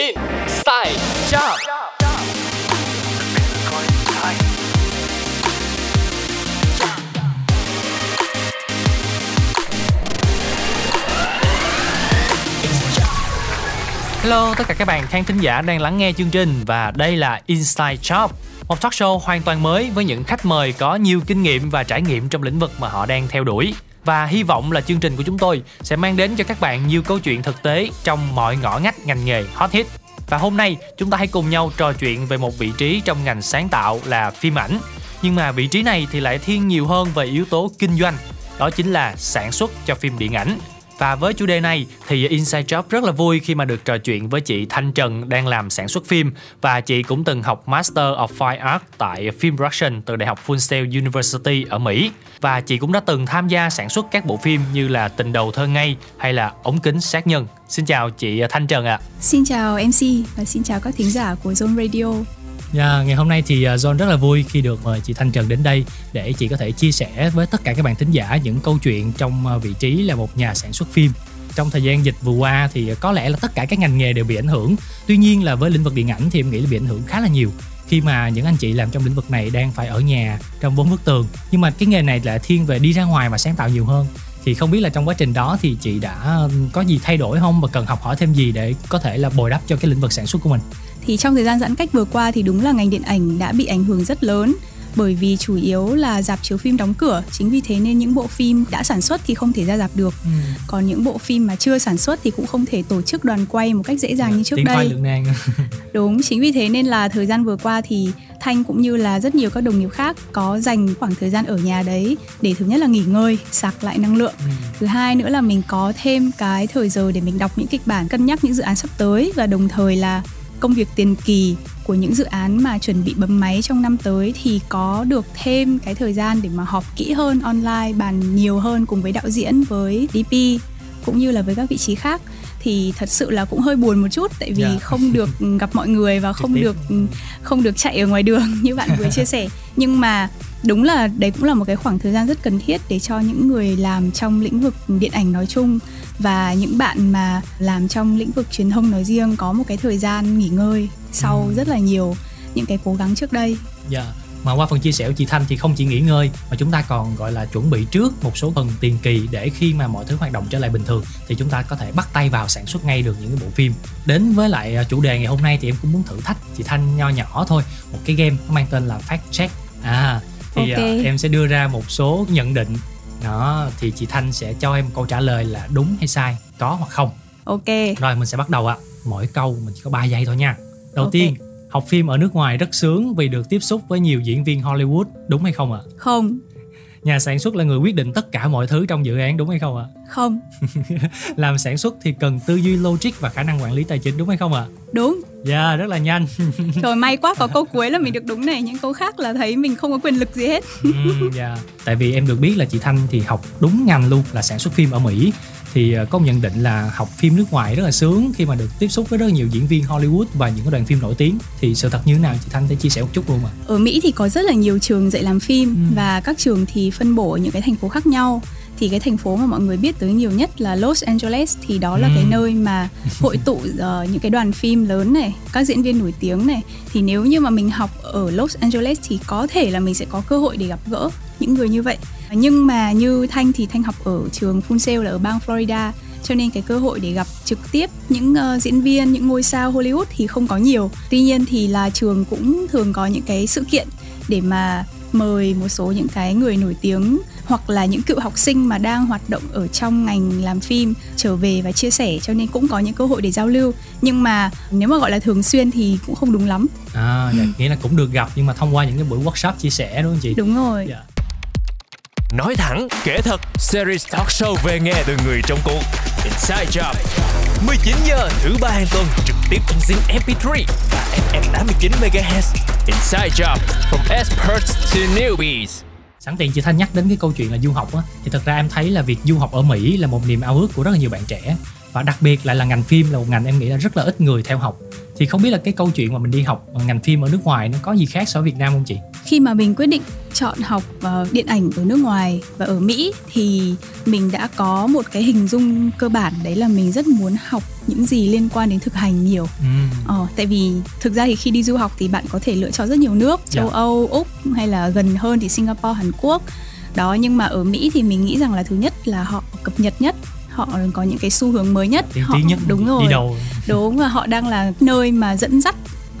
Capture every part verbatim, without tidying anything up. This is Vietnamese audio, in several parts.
Inside Job. Hello tất cả các bạn khán thính giả đang lắng nghe chương trình, và đây là Inside Job, một talk show hoàn toàn mới với những khách mời có nhiều kinh nghiệm và trải nghiệm trong lĩnh vực mà họ đang theo đuổi. Và hy vọng là chương trình của chúng tôi sẽ mang đến cho các bạn nhiều câu chuyện thực tế trong mọi ngõ ngách ngành nghề hot hit. Và hôm nay chúng ta hãy cùng nhau trò chuyện về một vị trí trong ngành sáng tạo là phim ảnh. Nhưng mà vị trí này thì lại thiên nhiều hơn về yếu tố kinh doanh, đó chính là sản xuất cho phim điện ảnh. Và với chủ đề này thì Inside Job rất là vui khi mà được trò chuyện với chị Thanh Trần đang làm sản xuất phim, và chị cũng từng học Master of Fine Arts tại Film Production từ Đại học Full Sail University ở Mỹ. Và chị cũng đã từng tham gia sản xuất các bộ phim như là Tình Đầu Thơ Ngây hay là Ống Kính Sát Nhân. Xin chào chị Thanh Trần ạ. À. Xin chào em xê và xin chào các thính giả của Zone Radio. Yeah, ngày hôm nay thì Zone rất là vui khi được mời chị Thanh Trần đến đây để chị có thể chia sẻ với tất cả các bạn thính giả những câu chuyện trong vị trí là một nhà sản xuất phim. Trong thời gian dịch vừa qua thì có lẽ là tất cả các ngành nghề đều bị ảnh hưởng. Tuy nhiên là với lĩnh vực điện ảnh thì em nghĩ là bị ảnh hưởng khá là nhiều, khi mà những anh chị làm trong lĩnh vực này đang phải ở nhà trong bốn bức tường. Nhưng mà cái nghề này lại thiên về đi ra ngoài và sáng tạo nhiều hơn. Thì không biết là trong quá trình đó thì chị đã có gì thay đổi không, và cần học hỏi thêm gì để có thể là bồi đắp cho cái lĩnh vực sản xuất của mình? Thì trong thời gian giãn cách vừa qua thì đúng là ngành điện ảnh đã bị ảnh hưởng rất lớn, bởi vì chủ yếu là rạp chiếu phim đóng cửa. Chính vì thế nên những bộ phim đã sản xuất thì không thể ra rạp được. ừ. Còn những bộ phim mà chưa sản xuất thì cũng không thể tổ chức đoàn quay một cách dễ dàng ừ, như trước đây. Đúng, chính vì thế nên là thời gian vừa qua thì Thanh cũng như là rất nhiều các đồng nghiệp khác có dành khoảng thời gian ở nhà đấy để thứ nhất là nghỉ ngơi, sạc lại năng lượng. ừ. Thứ hai nữa là mình có thêm cái thời giờ để mình đọc những kịch bản, cân nhắc những dự án sắp tới, và đồng thời là công việc tiền kỳ của những dự án mà chuẩn bị bấm máy trong năm tới thì có được thêm cái thời gian để mà họp kỹ hơn online, bàn nhiều hơn cùng với đạo diễn, với đê pê cũng như là với các vị trí khác. Thì thật sự là cũng hơi buồn một chút, tại vì yeah. không được gặp mọi người và không được không được chạy ở ngoài đường như bạn vừa chia sẻ. Nhưng mà đúng là đấy cũng là một cái khoảng thời gian rất cần thiết để cho những người làm trong lĩnh vực điện ảnh nói chung và những bạn mà làm trong lĩnh vực truyền thông nói riêng có một cái thời gian nghỉ ngơi sau ừ. rất là nhiều những cái cố gắng trước đây. Dạ, yeah. Mà qua phần chia sẻ của chị Thanh thì không chỉ nghỉ ngơi mà chúng ta còn gọi là chuẩn bị trước một số phần tiền kỳ để khi mà mọi thứ hoạt động trở lại bình thường thì chúng ta có thể bắt tay vào sản xuất ngay được những cái bộ phim. Đến với lại chủ đề ngày hôm nay thì em cũng muốn thử thách chị Thanh nho nhỏ thôi, một cái game mang tên là Fact Check. À, thì okay. Em sẽ đưa ra một số nhận định. Đó, thì chị Thanh sẽ cho em câu trả lời là đúng hay sai, có hoặc không. Ok. Rồi mình sẽ bắt đầu ạ. À. Mỗi câu mình chỉ có ba giây thôi nha. Đầu okay. tiên, học phim ở nước ngoài rất sướng vì được tiếp xúc với nhiều diễn viên Hollywood, đúng hay không ạ? À? Không. Nhà sản xuất là người quyết định tất cả mọi thứ trong dự án, đúng hay không ạ? À? Không. Làm sản xuất thì cần tư duy logic và khả năng quản lý tài chính, đúng hay không ạ? À? Đúng. Dạ, yeah, rất là nhanh. Trời, may quá có câu cuối là mình được đúng này, những câu khác là thấy mình không có quyền lực gì hết. Dạ. mm, yeah. Tại vì em được biết là chị Thanh thì học đúng ngành luôn là sản xuất phim ở Mỹ. Thì có nhận định là học phim nước ngoài rất là sướng khi mà được tiếp xúc với rất nhiều diễn viên Hollywood và những đoàn phim nổi tiếng. Thì sự thật như thế nào chị Thanh sẽ chia sẻ một chút luôn ạ? Ở Mỹ thì có rất là nhiều trường dạy làm phim ừ. và các trường thì phân bổ ở những cái thành phố khác nhau. Thì cái thành phố mà mọi người biết tới nhiều nhất là Los Angeles, thì đó là ừ. cái nơi mà hội tụ uh, những cái đoàn phim lớn này, các diễn viên nổi tiếng này. Thì nếu như mà mình học ở Los Angeles thì có thể là mình sẽ có cơ hội để gặp gỡ những người như vậy. Nhưng mà như Thanh thì Thanh học ở trường Full Sail là ở bang Florida, cho nên cái cơ hội để gặp trực tiếp những uh, diễn viên, những ngôi sao Hollywood thì không có nhiều. Tuy nhiên thì là trường cũng thường có những cái sự kiện để mà mời một số những cái người nổi tiếng hoặc là những cựu học sinh mà đang hoạt động ở trong ngành làm phim trở về và chia sẻ, cho nên cũng có những cơ hội để giao lưu. Nhưng mà nếu mà gọi là thường xuyên thì cũng không đúng lắm. À, dạ, nghĩa là cũng được gặp nhưng mà thông qua những cái buổi workshop chia sẻ, đúng không chị? Đúng rồi. Dạ. Nói thẳng, kể thật, series talk show về nghe từ người trong cuộc. Inside Job, mười chín giờ thứ ba hàng tuần trực tiếp trên Zing em pê ba và ép em tám mươi chín mê ga héc. Inside Job, from experts to newbies. Sẵn tiện chị Thanh nhắc đến cái câu chuyện là du học á, thì thật ra em thấy là việc du học ở Mỹ là một niềm ao ước của rất là nhiều bạn trẻ, và đặc biệt lại là ngành phim là một ngành em nghĩ là rất là ít người theo học. Thì không biết là cái câu chuyện mà mình đi học ngành phim ở nước ngoài nó có gì khác so với Việt Nam không chị? Khi mà mình quyết định chọn học điện ảnh ở nước ngoài và ở Mỹ thì mình đã có một cái hình dung cơ bản, đấy là mình rất muốn học những gì liên quan đến thực hành nhiều. ừ. ờ, Tại vì thực ra thì khi đi du học thì bạn có thể lựa chọn rất nhiều nước, châu yeah. Âu, Úc hay là gần hơn thì Singapore, Hàn Quốc. Đó, nhưng mà ở Mỹ thì mình nghĩ rằng là thứ nhất là họ cập nhật nhất, họ có những cái xu hướng mới nhất, tiếng họ tiếng nhất đúng rồi, đi đầu. Đúng, và họ đang là nơi mà dẫn dắt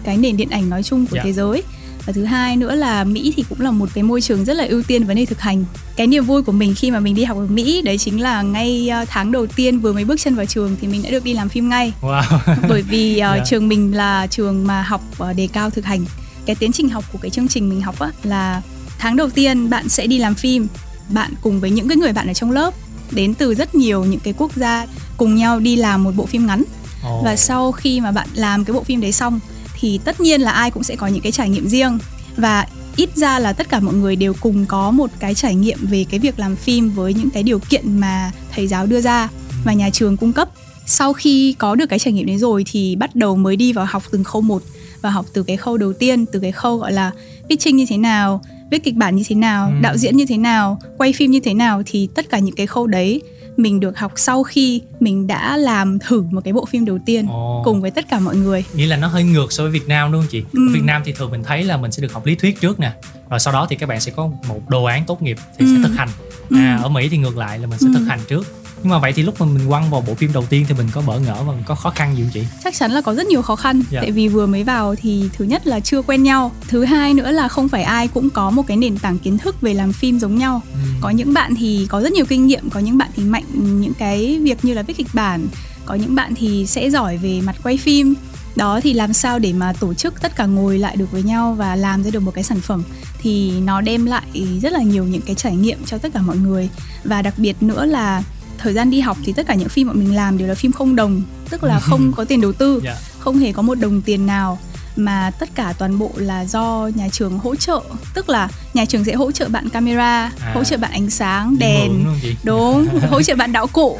cái nền điện ảnh nói chung của yeah. thế giới. Và thứ hai nữa là Mỹ thì cũng là một cái môi trường rất là ưu tiên vấn đề thực hành. Cái niềm vui của mình khi mà mình đi học ở Mỹ đấy chính là ngay tháng đầu tiên vừa mới bước chân vào trường thì mình đã được đi làm phim ngay. Wow. Bởi vì yeah. trường mình là trường mà học đề cao thực hành. Cái tiến trình học của cái chương trình mình học á, là tháng đầu tiên bạn sẽ đi làm phim, bạn cùng với những cái người bạn ở trong lớp đến từ rất nhiều những cái quốc gia cùng nhau đi làm một bộ phim ngắn. Oh. Và sau khi mà bạn làm cái bộ phim đấy xong thì tất nhiên là ai cũng sẽ có những cái trải nghiệm riêng, và ít ra là tất cả mọi người đều cùng có một cái trải nghiệm về cái việc làm phim với những cái điều kiện mà thầy giáo đưa ra và nhà trường cung cấp. Sau khi có được cái trải nghiệm đấy rồi thì bắt đầu mới đi vào học từng khâu một, và học từ cái khâu đầu tiên, từ cái khâu gọi là pitching như thế nào, viết kịch bản như thế nào, ừ. đạo diễn như thế nào, quay phim như thế nào. Thì tất cả những cái khâu đấy mình được học sau khi mình đã làm thử một cái bộ phim đầu tiên oh. cùng với tất cả mọi người. Nghĩa là nó hơi ngược so với Việt Nam đúng không chị? ừ. Ở Việt Nam thì thường mình thấy là mình sẽ được học lý thuyết trước nè, rồi sau đó thì các bạn sẽ có một đồ án tốt nghiệp thì ừ. sẽ thực hành. à, ừ. Ở Mỹ thì ngược lại là mình sẽ ừ. thực hành trước. Nhưng mà vậy thì lúc mà mình quăng vào bộ phim đầu tiên thì mình có bỡ ngỡ và mình có khó khăn gì không chị? Chắc chắn là có rất nhiều khó khăn. yeah. Tại vì vừa mới vào thì thứ nhất là chưa quen nhau, thứ hai nữa là không phải ai cũng có một cái nền tảng kiến thức về làm phim giống nhau. ừ. Có những bạn thì có rất nhiều kinh nghiệm, có những bạn thì mạnh những cái việc như là viết kịch bản, có những bạn thì sẽ giỏi về mặt quay phim. Đó, thì làm sao để mà tổ chức tất cả ngồi lại được với nhau và làm ra được một cái sản phẩm thì nó đem lại rất là nhiều những cái trải nghiệm cho tất cả mọi người. Và đặc biệt nữa là thời gian đi học thì tất cả những phim mà mình làm đều là phim không đồng, tức là không có tiền đầu tư, yeah. không hề có một đồng tiền nào, mà tất cả toàn bộ là do nhà trường hỗ trợ. Tức là nhà trường sẽ hỗ trợ bạn camera, à, hỗ trợ bạn ánh sáng, đèn, đúng, hỗ trợ bạn đạo cụ.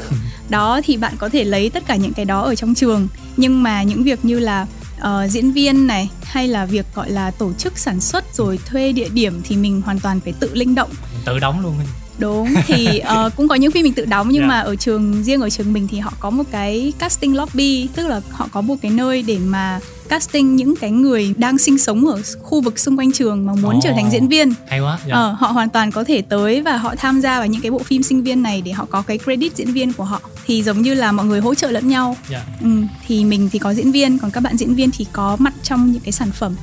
Đó, thì bạn có thể lấy tất cả những cái đó ở trong trường. Nhưng mà những việc như là uh, diễn viên này, hay là việc gọi là tổ chức sản xuất rồi thuê địa điểm thì mình hoàn toàn phải tự linh động, mình tự đóng luôn. Đúng, thì uh, cũng có những phim mình tự đóng, nhưng yeah. mà ở trường, riêng ở trường mình thì họ có một cái casting lobby, tức là họ có một cái nơi để mà casting những cái người đang sinh sống ở khu vực xung quanh trường mà muốn oh, trở thành diễn viên. Hay quá. yeah. ờ, Họ hoàn toàn có thể tới và họ tham gia vào những cái bộ phim sinh viên này để họ có cái credit diễn viên của họ. Thì giống như là mọi người hỗ trợ lẫn nhau. yeah. ừ, Thì mình thì có diễn viên, còn các bạn diễn viên thì có mặt trong những cái sản phẩm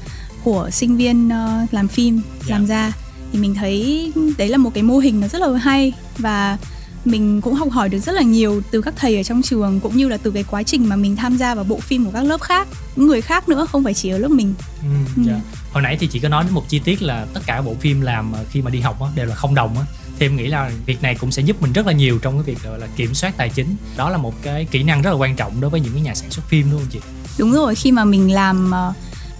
của sinh viên uh, làm phim, yeah. làm ra. Thì mình thấy đấy là một cái mô hình nó rất là hay, và mình cũng học hỏi được rất là nhiều từ các thầy ở trong trường, cũng như là từ cái quá trình mà mình tham gia vào bộ phim của các lớp khác, những người khác nữa, không phải chỉ ở lớp mình. ừ, ừ. Dạ. Hồi nãy thì chị có nói đến một chi tiết là tất cả bộ phim làm khi mà đi học đều là không đồng á. Thì em nghĩ là việc này cũng sẽ giúp mình rất là nhiều trong cái việc gọi là kiểm soát tài chính. Đó là một cái kỹ năng rất là quan trọng đối với những cái nhà sản xuất phim đúng không chị? Đúng rồi, khi mà mình làm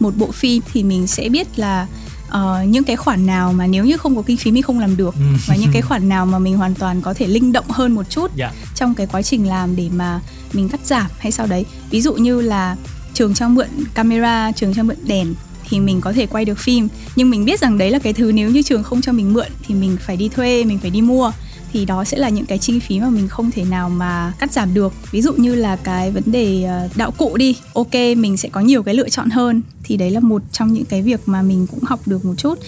một bộ phim thì mình sẽ biết là Uh, những cái khoản nào mà nếu như không có kinh phí mình không làm được, và những cái khoản nào mà mình hoàn toàn có thể linh động hơn một chút yeah. trong cái quá trình làm để mà mình cắt giảm hay sau đấy. Ví dụ như là trường cho mượn camera, trường cho mượn đèn thì mình có thể quay được phim, nhưng mình biết rằng đấy là cái thứ nếu như trường không cho mình mượn thì mình phải đi thuê, mình phải đi mua. Thì đó sẽ là những cái chi phí mà mình không thể nào mà cắt giảm được. Ví dụ như là cái vấn đề đạo cụ đi, ok, mình sẽ có nhiều cái lựa chọn hơn. Thì đấy là một trong những cái việc mà mình cũng học được một chút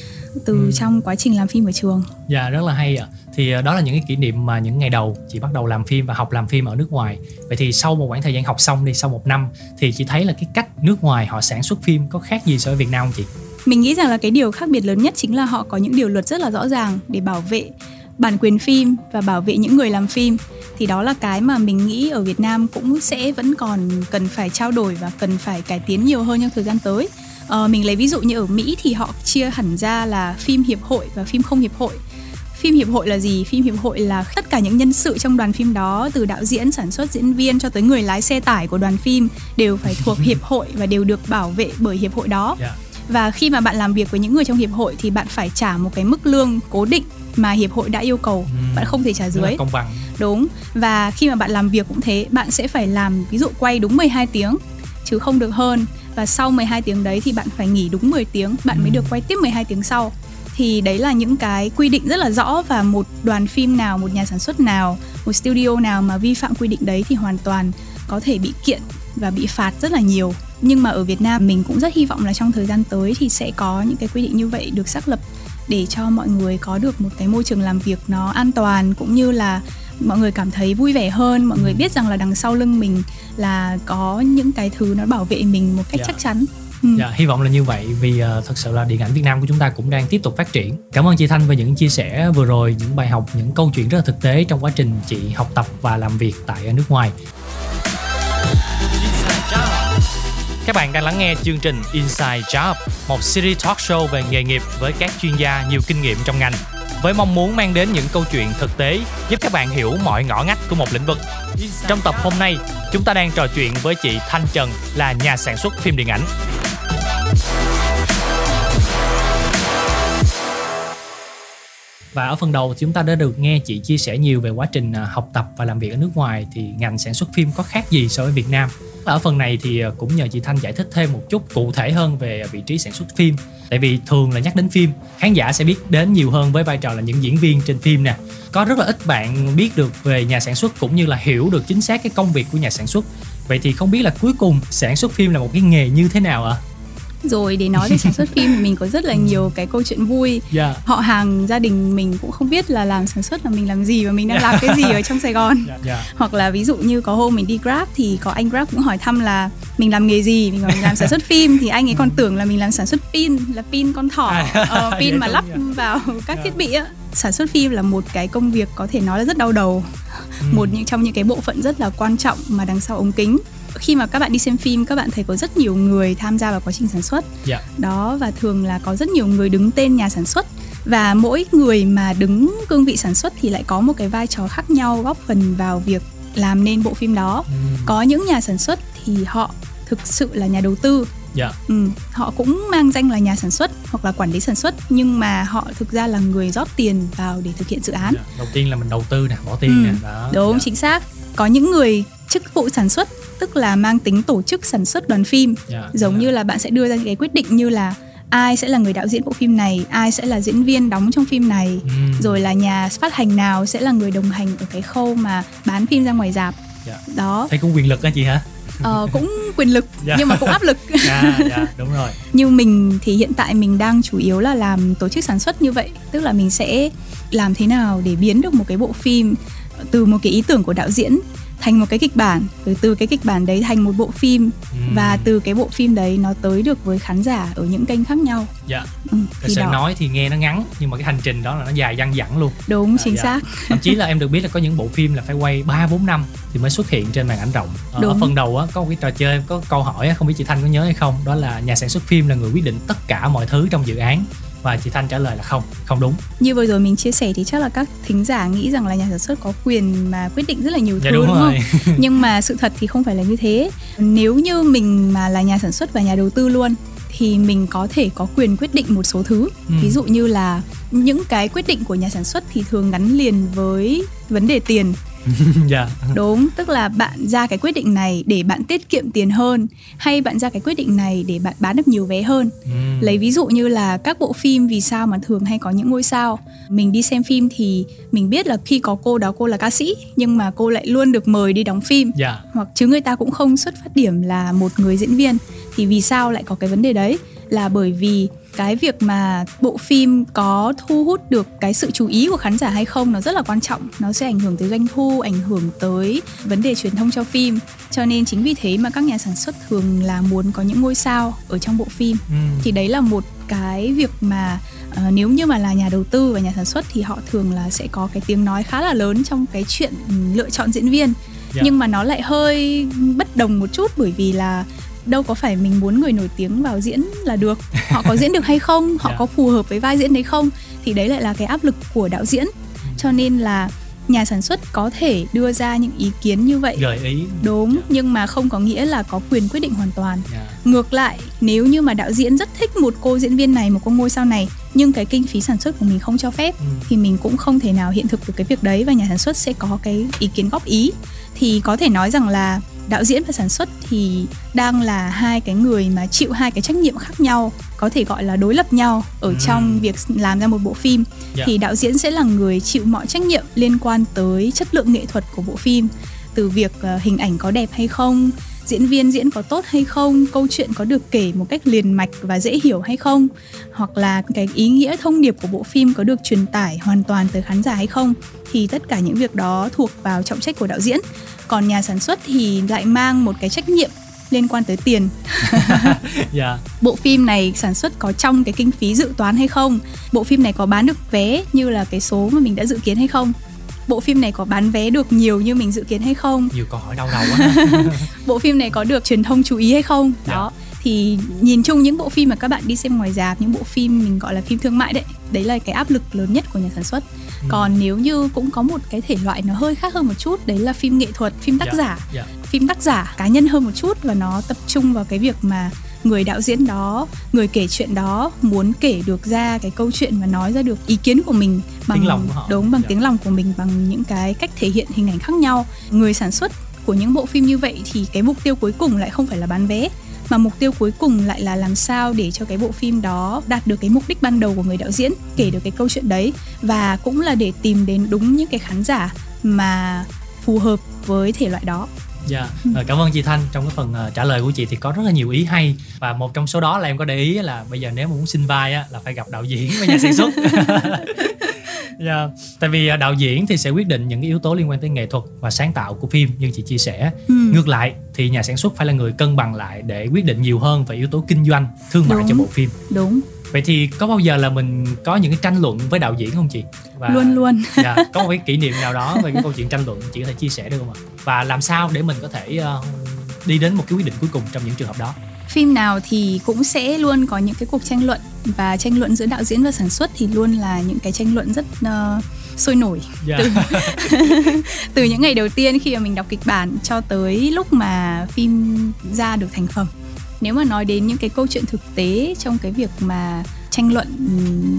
từ ừ. trong quá trình làm phim ở trường. Dạ, rất là hay ạ. à. Thì đó là những cái kỷ niệm mà những ngày đầu chị bắt đầu làm phim và học làm phim ở nước ngoài. Vậy thì sau một khoảng thời gian học xong đi, sau một năm, thì chị thấy là cái cách nước ngoài họ sản xuất phim có khác gì so với Việt Nam không chị? Mình nghĩ rằng là cái điều khác biệt lớn nhất chính là họ có những điều luật rất là rõ ràng để bảo vệ bản quyền phim và bảo vệ những người làm phim. Thì đó là cái mà mình nghĩ ở Việt Nam cũng sẽ vẫn còn cần phải trao đổi và cần phải cải tiến nhiều hơn trong thời gian tới. Ờ, mình lấy ví dụ như ở Mỹ thì họ chia hẳn ra là phim hiệp hội và phim không hiệp hội. Phim hiệp hội là gì? Phim hiệp hội là tất cả những nhân sự trong đoàn phim đó, từ đạo diễn, sản xuất, diễn viên cho tới người lái xe tải của đoàn phim đều phải thuộc hiệp hội và đều được bảo vệ bởi hiệp hội đó. Yeah. Và khi mà bạn làm việc với những người trong hiệp hội thì bạn phải trả một cái mức lương cố định mà hiệp hội đã yêu cầu, ừ, bạn không thể trả dưới. Công bằng. Đúng. Và khi mà bạn làm việc cũng thế, bạn sẽ phải làm ví dụ quay đúng mười hai tiếng chứ không được hơn. Và sau mười hai tiếng đấy thì bạn phải nghỉ đúng mười tiếng, bạn ừ. mới được quay tiếp mười hai tiếng sau. Thì đấy là những cái quy định rất là rõ, và một đoàn phim nào, một nhà sản xuất nào, một studio nào mà vi phạm quy định đấy thì hoàn toàn có thể bị kiện và bị phạt rất là nhiều. Nhưng mà ở Việt Nam mình cũng rất hy vọng là trong thời gian tới thì sẽ có những cái quy định như vậy được xác lập để cho mọi người có được một cái môi trường làm việc nó an toàn, cũng như là mọi người cảm thấy vui vẻ hơn, mọi người biết rằng là đằng sau lưng mình là có những cái thứ nó bảo vệ mình một cách yeah. chắc chắn. Ừ. Dạ, hy vọng là như vậy, vì uh, thật sự là điện ảnh Việt Nam của chúng ta cũng đang tiếp tục phát triển. Cảm ơn chị Thanh về những chia sẻ vừa rồi, những bài học, những câu chuyện rất là thực tế trong quá trình chị học tập và làm việc tại nước ngoài. Các bạn đang lắng nghe chương trình Inside Job, một series talk show về nghề nghiệp với các chuyên gia nhiều kinh nghiệm trong ngành, với mong muốn mang đến những câu chuyện thực tế giúp các bạn hiểu mọi ngõ ngách của một lĩnh vực. Trong tập hôm nay, chúng ta đang trò chuyện với chị Thanh Trần, là nhà sản xuất phim điện ảnh. Và ở phần đầu chúng ta đã được nghe chị chia sẻ nhiều về quá trình học tập và làm việc ở nước ngoài, thì ngành sản xuất phim có khác gì so với Việt Nam. Ở phần này thì cũng nhờ chị Thanh giải thích thêm một chút cụ thể hơn về vị trí sản xuất phim. Tại vì thường là nhắc đến phim, khán giả sẽ biết đến nhiều hơn với vai trò là những diễn viên trên phim nè. Có rất là ít bạn biết được về nhà sản xuất cũng như là hiểu được chính xác cái công việc của nhà sản xuất. Vậy thì không biết là cuối cùng sản xuất phim là một cái nghề như thế nào ạ? À? Rồi, để nói về sản xuất phim thì mình có rất là nhiều cái câu chuyện vui. yeah. Họ hàng, gia đình mình cũng không biết là làm sản xuất là mình làm gì và mình đang làm cái gì ở trong Sài Gòn. yeah, yeah. Hoặc là ví dụ như có hôm mình đi Grab thì có anh Grab cũng hỏi thăm là mình làm nghề gì. Mình bảo mình làm sản xuất phim thì anh ấy còn tưởng là mình làm sản xuất pin, là pin con thỏ, ờ, pin mà lắp yeah. vào các yeah. thiết bị á. Sản xuất phim là một cái công việc có thể nói là rất đau đầu, mm. một trong những cái bộ phận rất là quan trọng mà đằng sau ống kính. Khi mà các bạn đi xem phim, các bạn thấy có rất nhiều người tham gia vào quá trình sản xuất. yeah. Đó, và thường là có rất nhiều người đứng tên nhà sản xuất. Và mỗi người mà đứng cương vị sản xuất thì lại có một cái vai trò khác nhau, góp phần vào việc làm nên bộ phim đó. mm. Có những nhà sản xuất thì họ thực sự là nhà đầu tư. yeah. ừ, Họ cũng mang danh là nhà sản xuất hoặc là quản lý sản xuất, nhưng mà họ thực ra là người rót tiền vào để thực hiện dự án. yeah. Đầu tiên là mình đầu tư nè, bỏ tiền ừ. nè. Đó. Đúng, yeah. chính xác. Có những người chức vụ sản xuất, tức là mang tính tổ chức sản xuất đoàn phim. yeah, Giống yeah. như là bạn sẽ đưa ra những cái quyết định như là ai sẽ là người đạo diễn bộ phim này, ai sẽ là diễn viên đóng trong phim này, mm. rồi là nhà phát hành nào sẽ là người đồng hành ở cái khâu mà bán phim ra ngoài rạp. yeah. Đó. Thấy cũng quyền lực đó chị hả? Ờ, cũng quyền lực yeah. nhưng mà cũng áp lực. yeah, yeah, Đúng rồi. Như mình thì hiện tại mình đang chủ yếu là làm tổ chức sản xuất như vậy. Tức là mình sẽ làm thế nào để biến được một cái bộ phim từ một cái ý tưởng của đạo diễn thành một cái kịch bản, từ từ cái kịch bản đấy thành một bộ phim, ừ. và từ cái bộ phim đấy nó tới được với khán giả ở những kênh khác nhau. Dạ. Ừ, thì sẽ nói thì nghe nó ngắn, nhưng mà cái hành trình đó là nó dài dằng dẳng luôn. Đúng, à, chính dạ. xác. Thậm chí là em được biết là có những bộ phim là phải quay ba bốn năm thì mới xuất hiện trên màn ảnh rộng. Ở, ở phần đầu á, có một cái trò chơi, có câu hỏi, không biết chị Thanh có nhớ hay không, đó là nhà sản xuất phim là người quyết định tất cả mọi thứ trong dự án. Và chị Thanh trả lời là không, không đúng. Như vừa rồi mình chia sẻ thì chắc là các thính giả nghĩ rằng là nhà sản xuất có quyền mà quyết định rất là nhiều dạ, thứ đúng, đúng không? Nhưng mà sự thật thì không phải là như thế. Nếu như mình mà là nhà sản xuất và nhà đầu tư luôn thì mình có thể có quyền quyết định một số thứ. ừ. Ví dụ như là những cái quyết định của nhà sản xuất thì thường gắn liền với vấn đề tiền. yeah. Đúng, tức là bạn ra cái quyết định này để bạn tiết kiệm tiền hơn, hay bạn ra cái quyết định này để bạn bán được nhiều vé hơn. mm. Lấy ví dụ như là các bộ phim vì sao mà thường hay có những ngôi sao. Mình đi xem phim thì mình biết là khi có cô đó, cô là ca sĩ, nhưng mà cô lại luôn được mời đi đóng phim. yeah. Hoặc chứ người ta cũng không xuất phát điểm là một người diễn viên. Thì vì sao lại có cái vấn đề đấy? Là bởi vì cái việc mà bộ phim có thu hút được cái sự chú ý của khán giả hay không nó rất là quan trọng. Nó sẽ ảnh hưởng tới doanh thu, ảnh hưởng tới vấn đề truyền thông cho phim. Cho nên chính vì thế mà các nhà sản xuất thường là muốn có những ngôi sao ở trong bộ phim. ừ. Thì đấy là một cái việc mà uh, nếu như mà là nhà đầu tư và nhà sản xuất thì họ thường là sẽ có cái tiếng nói khá là lớn trong cái chuyện lựa chọn diễn viên. yeah. Nhưng mà nó lại hơi bất đồng một chút, bởi vì là đâu có phải mình muốn người nổi tiếng vào diễn là được. Họ có diễn được hay không, họ yeah. có phù hợp với vai diễn đấy không, thì đấy lại là cái áp lực của đạo diễn. Cho nên là nhà sản xuất có thể đưa ra những ý kiến như vậy, gợi ý. Đúng, yeah. nhưng mà không có nghĩa là có quyền quyết định hoàn toàn. yeah. Ngược lại, nếu như mà đạo diễn rất thích một cô diễn viên này, một cô ngôi sao này, nhưng cái kinh phí sản xuất của mình không cho phép, ừ. thì mình cũng không thể nào hiện thực được cái việc đấy. Và nhà sản xuất sẽ có cái ý kiến góp ý. Thì có thể nói rằng là Đạo diễn và sản xuất thì đang là hai cái người mà chịu hai cái trách nhiệm khác nhau, có thể gọi là đối lập nhau ở ừ. trong việc làm ra một bộ phim. Yeah. Thì đạo diễn sẽ là người chịu mọi trách nhiệm liên quan tới chất lượng nghệ thuật của bộ phim, từ việc hình ảnh có đẹp hay không, diễn viên diễn có tốt hay không, câu chuyện có được kể một cách liền mạch và dễ hiểu hay không, hoặc là cái ý nghĩa thông điệp của bộ phim có được truyền tải hoàn toàn tới khán giả hay không. Thì tất cả những việc đó thuộc vào trọng trách của đạo diễn. Còn nhà sản xuất thì lại mang một cái trách nhiệm liên quan tới tiền. Yeah. Bộ phim này sản xuất có trong cái kinh phí dự toán hay không? Bộ phim này có bán được vé như là cái số mà mình đã dự kiến hay không? Bộ phim này có bán vé được nhiều như mình dự kiến hay không? Nhiều câu hỏi đau đầu quá. Bộ phim này có được truyền thông chú ý hay không? Đó. Yeah. Thì nhìn chung những bộ phim mà các bạn đi xem ngoài rạp, những bộ phim mình gọi là phim thương mại đấy, đấy là cái áp lực lớn nhất của nhà sản xuất. Ừ. Còn nếu như cũng có một cái thể loại nó hơi khác hơn một chút, đấy là phim nghệ thuật, phim tác yeah. giả. Yeah. Phim tác giả cá nhân hơn một chút và nó tập trung vào cái việc mà người đạo diễn đó, người kể chuyện đó muốn kể được ra cái câu chuyện và nói ra được ý kiến của mình bằng tiếng lòng của họ. Đúng, bằng yeah. tiếng lòng của mình, bằng những cái cách thể hiện hình ảnh khác nhau. Người sản xuất của những bộ phim như vậy thì cái mục tiêu cuối cùng lại không phải là bán vé, mà mục tiêu cuối cùng lại là làm sao để cho cái bộ phim đó đạt được cái mục đích ban đầu của người đạo diễn, kể được cái câu chuyện đấy, và cũng là để tìm đến đúng những cái khán giả mà phù hợp với thể loại đó. Dạ, yeah. Cảm ơn chị Thanh. Trong cái phần trả lời của chị thì có rất là nhiều ý hay, và một trong số đó là em có để ý là bây giờ nếu mà muốn xin vai á, là phải gặp đạo diễn và nhà sản xuất. Yeah. Tại vì đạo diễn thì sẽ quyết định những cái yếu tố liên quan tới nghệ thuật và sáng tạo của phim như chị chia sẻ. ừ. Ngược lại thì nhà sản xuất phải là người cân bằng lại để quyết định nhiều hơn về yếu tố kinh doanh, thương mại đúng. cho bộ phim. Đúng. Vậy thì có bao giờ là mình có những cái tranh luận với đạo diễn không chị? Và luôn luôn. Dạ, có một cái kỷ niệm nào đó về cái câu chuyện tranh luận chị có thể chia sẻ được không ạ? Và làm sao để mình có thể uh, đi đến một cái quyết định cuối cùng trong những trường hợp đó? Phim nào thì cũng sẽ luôn có những cái cuộc tranh luận, và tranh luận giữa đạo diễn và sản xuất thì luôn là những cái tranh luận rất uh, sôi nổi. Yeah. từ, từ những ngày đầu tiên khi mà mình đọc kịch bản cho tới lúc mà phim ra được thành phẩm. Nếu mà nói đến những cái câu chuyện thực tế trong cái việc mà tranh luận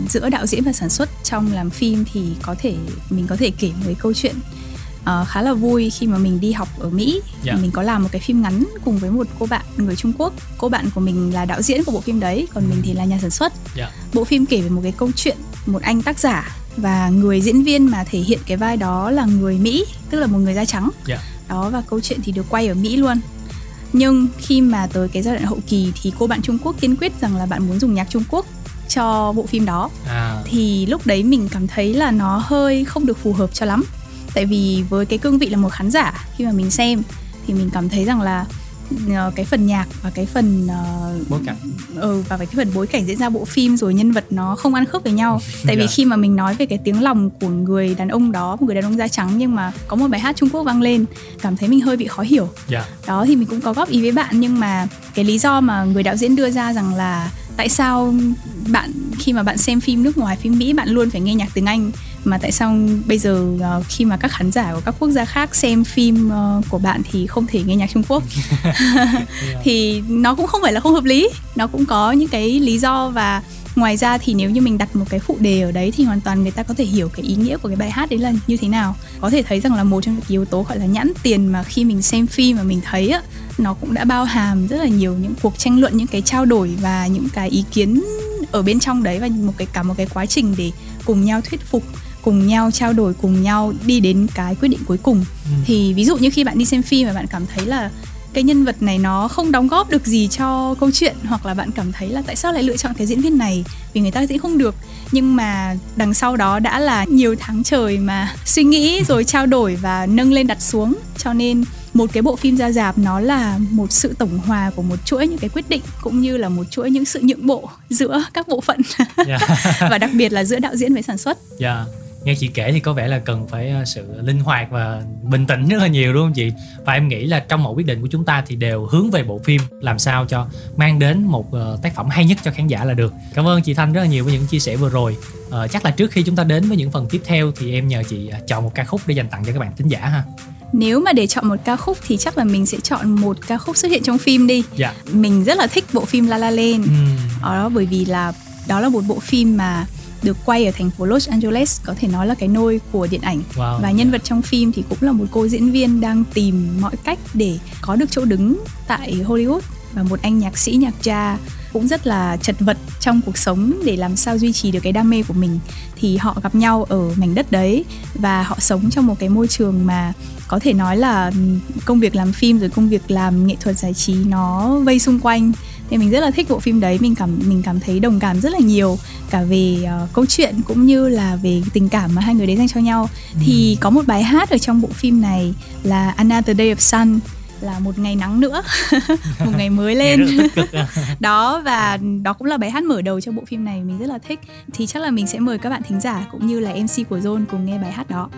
giữa đạo diễn và sản xuất trong làm phim thì có thể mình có thể kể mấy câu chuyện Uh, khá là vui. Khi mà mình đi học ở Mỹ yeah. thì mình có làm một cái phim ngắn cùng với một cô bạn người Trung Quốc. Cô bạn của mình là đạo diễn của bộ phim đấy, còn mình thì là nhà sản xuất. yeah. Bộ phim kể về một cái câu chuyện một anh tác giả, và người diễn viên mà thể hiện cái vai đó là người Mỹ, tức là một người da trắng. yeah. Đó, và câu chuyện thì được quay ở Mỹ luôn. Nhưng khi mà tới cái giai đoạn hậu kỳ thì cô bạn Trung Quốc kiên quyết rằng là bạn muốn dùng nhạc Trung Quốc cho bộ phim đó. à. Thì lúc đấy mình cảm thấy là nó hơi không được phù hợp cho lắm. Tại vì với cái cương vị là một khán giả, khi mà mình xem thì mình cảm thấy rằng là cái phần nhạc và cái phần uh, bối cảnh ừ, và cái phần bối cảnh diễn ra bộ phim rồi nhân vật nó không ăn khớp với nhau. Tại vì yeah. khi mà mình nói về cái tiếng lòng của người đàn ông đó, một người đàn ông da trắng, nhưng mà có một bài hát Trung Quốc vang lên, cảm thấy mình hơi bị khó hiểu. yeah. Đó, thì mình cũng có góp ý với bạn, nhưng mà cái lý do mà người đạo diễn đưa ra rằng là tại sao bạn khi mà bạn xem phim nước ngoài, phim Mỹ, bạn luôn phải nghe nhạc tiếng Anh, mà tại sao bây giờ uh, khi mà các khán giả của các quốc gia khác xem phim uh, của bạn thì không thể nghe nhạc Trung Quốc. Thì nó cũng không phải là không hợp lý, nó cũng có những cái lý do. Và ngoài ra thì nếu như mình đặt một cái phụ đề ở đấy thì hoàn toàn người ta có thể hiểu cái ý nghĩa của cái bài hát đấy là như thế nào. Có thể thấy rằng là một trong những yếu tố gọi là nhãn tiền mà khi mình xem phim mà mình thấy á, nó cũng đã bao hàm rất là nhiều những cuộc tranh luận, những cái trao đổi và những cái ý kiến ở bên trong đấy, và một cái cả một cái quá trình để cùng nhau thuyết phục, cùng nhau trao đổi, cùng nhau đi đến cái quyết định cuối cùng. ừ. Thì ví dụ như khi bạn đi xem phim mà bạn cảm thấy là cái nhân vật này nó không đóng góp được gì cho câu chuyện, hoặc là bạn cảm thấy là tại sao lại lựa chọn cái diễn viên này vì người ta diễn không được, nhưng mà đằng sau đó đã là nhiều tháng trời mà suy nghĩ rồi trao đổi và nâng lên đặt xuống. Cho nên một cái bộ phim ra rạp nó là một sự tổng hòa của một chuỗi những cái quyết định, cũng như là một chuỗi những sự nhượng bộ giữa các bộ phận. yeah. Và đặc biệt là giữa đạo diễn với sản xuất. yeah. Nghe chị kể thì có vẻ là cần phải sự linh hoạt và bình tĩnh rất là nhiều, đúng không chị? Và em nghĩ là trong mọi quyết định của chúng ta thì đều hướng về bộ phim, làm sao cho mang đến một tác phẩm hay nhất cho khán giả là được. Cảm ơn chị Thanh rất là nhiều với những chia sẻ vừa rồi. à, Chắc là trước khi chúng ta đến với những phần tiếp theo thì em nhờ chị chọn một ca khúc để dành tặng cho các bạn thính giả ha. Nếu mà để chọn một ca khúc thì chắc là mình sẽ chọn một ca khúc xuất hiện trong phim đi. Dạ. Mình rất là thích bộ phim La La Land. ừ. Đó, bởi vì là đó là một bộ phim mà được quay ở thành phố Los Angeles, có thể nói là cái nôi của điện ảnh. Wow. Và nhân vật trong phim thì cũng là một cô diễn viên đang tìm mọi cách để có được chỗ đứng tại Hollywood, và một anh nhạc sĩ nhạc jazz cũng rất là chật vật trong cuộc sống để làm sao duy trì được cái đam mê của mình. Thì họ gặp nhau ở mảnh đất đấy và họ sống trong một cái môi trường mà có thể nói là công việc làm phim rồi công việc làm nghệ thuật giải trí nó vây xung quanh. Thì mình rất là thích bộ phim đấy, mình cảm mình cảm thấy đồng cảm rất là nhiều, cả về uh, câu chuyện cũng như là về tình cảm mà hai người đấy dành cho nhau. Ừ. Thì có một bài hát ở trong bộ phim này là Another Day of Sun, là một ngày nắng nữa, một ngày mới lên. Đó, và đó cũng là bài hát mở đầu cho bộ phim này, mình rất là thích. Thì chắc là mình sẽ mời các bạn thính giả cũng như là em xê của Zone cùng nghe bài hát đó.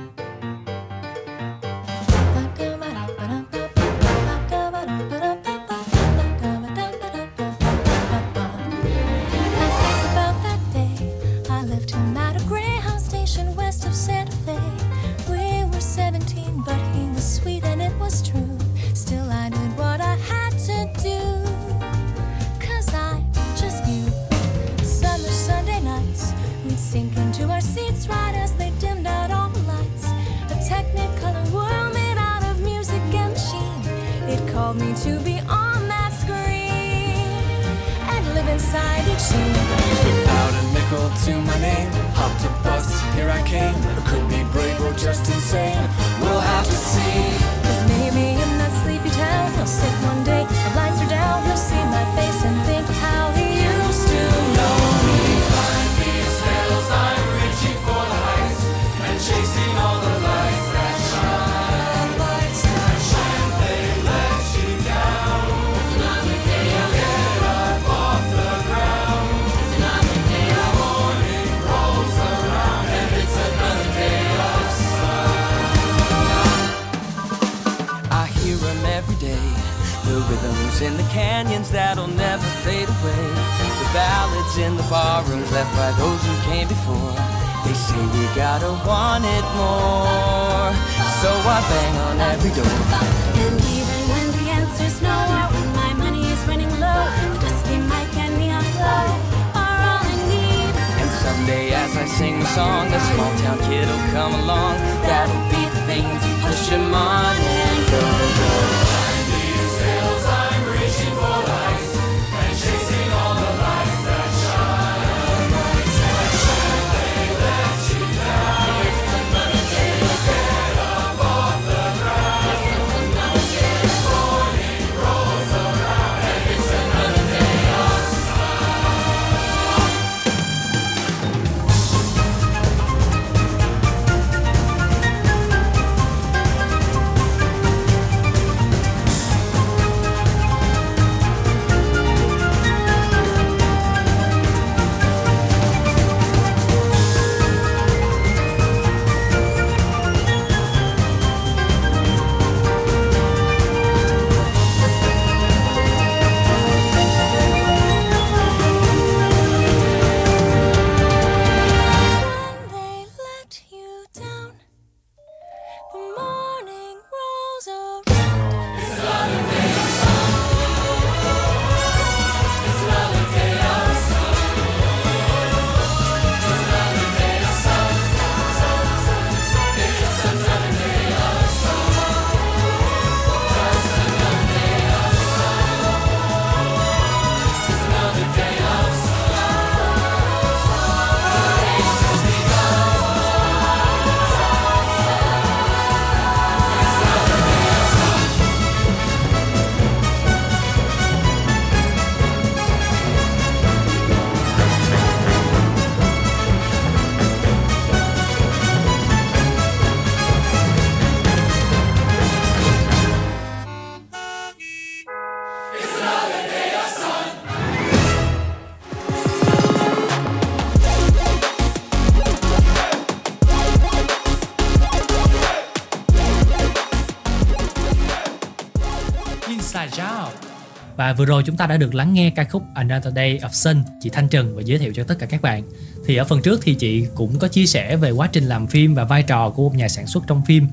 Và vừa rồi chúng ta đã được lắng nghe ca khúc Another Day of Sun, chị Thanh Trần và giới thiệu cho tất cả các bạn. Thì ở phần trước thì chị cũng có chia sẻ về quá trình làm phim và vai trò của một nhà sản xuất trong phim.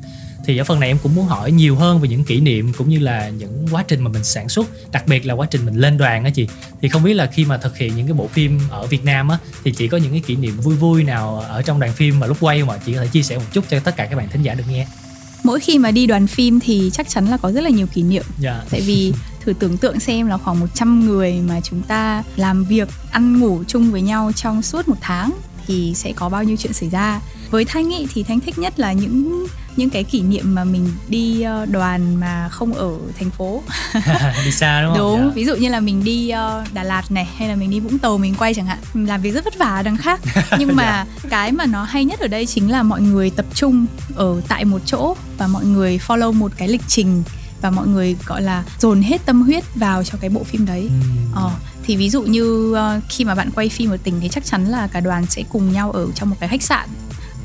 Thì ở phần này em cũng muốn hỏi nhiều hơn về những kỷ niệm cũng như là những quá trình mà mình sản xuất, đặc biệt là quá trình mình lên đoàn á chị. Thì không biết là khi mà thực hiện những cái bộ phim ở Việt Nam á, thì chị có những cái kỷ niệm vui vui nào ở trong đoàn phim mà lúc quay mà chị có thể chia sẻ một chút cho tất cả các bạn thính giả được nghe? Mỗi khi mà đi đoàn phim thì chắc chắn là có rất là nhiều kỷ niệm. Yeah. Tại vì thử tưởng tượng xem là khoảng một trăm người mà chúng ta làm việc, ăn ngủ chung với nhau trong suốt một tháng thì sẽ có bao nhiêu chuyện xảy ra. Với Thanh ấy, thì Thanh thích nhất là những những cái kỷ niệm mà mình đi đoàn mà không ở thành phố. Đi xa đúng không? Đúng, yeah. Ví dụ như là mình đi Đà Lạt này, hay là mình đi Vũng Tàu mình quay chẳng hạn. Mình làm việc rất vất vả ở đằng khác. Nhưng mà yeah. cái mà nó hay nhất ở đây chính là mọi người tập trung ở tại một chỗ và mọi người follow một cái lịch trình và mọi người gọi là dồn hết tâm huyết vào cho cái bộ phim đấy. Mm. Ờ, thì ví dụ như khi mà bạn quay phim ở tỉnh thì chắc chắn là cả đoàn sẽ cùng nhau ở trong một cái khách sạn.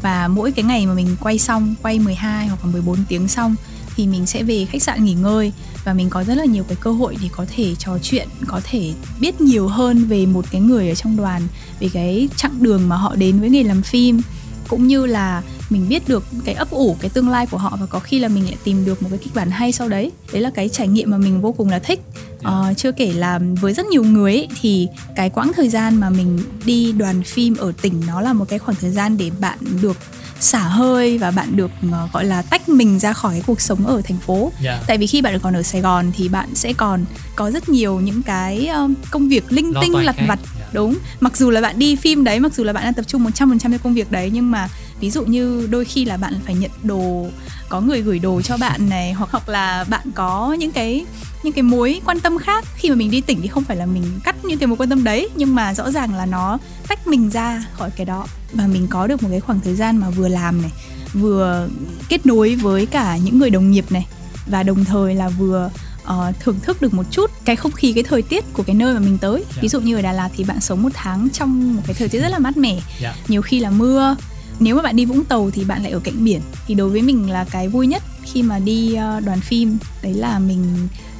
Và mỗi cái ngày mà mình quay xong, quay mười hai hoặc là mười bốn tiếng xong thì mình sẽ về khách sạn nghỉ ngơi. Và mình có rất là nhiều cái cơ hội để có thể trò chuyện, có thể biết nhiều hơn về một cái người ở trong đoàn, về cái chặng đường mà họ đến với nghề làm phim, cũng như là mình biết được cái ấp ủ, cái tương lai của họ. Và có khi là mình lại tìm được một cái kịch bản hay sau đấy. Đấy là cái trải nghiệm mà mình vô cùng là thích. Ờ, chưa kể là với rất nhiều người ấy, thì cái quãng thời gian mà mình đi đoàn phim ở tỉnh nó là một cái khoảng thời gian để bạn được xả hơi và bạn được uh, gọi là tách mình ra khỏi cái cuộc sống ở thành phố. Yeah. Tại vì khi bạn còn ở Sài Gòn thì bạn sẽ còn có rất nhiều những cái um, công việc linh Lo tinh lặt vặt. Yeah. Đúng, mặc dù là bạn đi phim đấy, mặc dù là bạn đang tập trung một trăm phần trăm cho công việc đấy, nhưng mà ví dụ như đôi khi là bạn phải nhận đồ, có người gửi đồ cho bạn này, hoặc hoặc là bạn có những cái những cái mối quan tâm khác. Khi mà mình đi tỉnh thì không phải là mình cắt những cái mối quan tâm đấy, nhưng mà rõ ràng là nó tách mình ra khỏi cái đó và mình có được một cái khoảng thời gian mà vừa làm này, vừa kết nối với cả những người đồng nghiệp này, và đồng thời là vừa Uh, thưởng thức được một chút cái không khí, cái thời tiết của cái nơi mà mình tới. Yeah. Ví dụ như ở Đà Lạt thì bạn sống một tháng trong một cái thời tiết rất là mát mẻ. Yeah. Nhiều khi là mưa. Nếu mà bạn đi Vũng Tàu thì bạn lại ở cạnh biển. Thì đối với mình là cái vui nhất khi mà đi đoàn phim, đấy là mình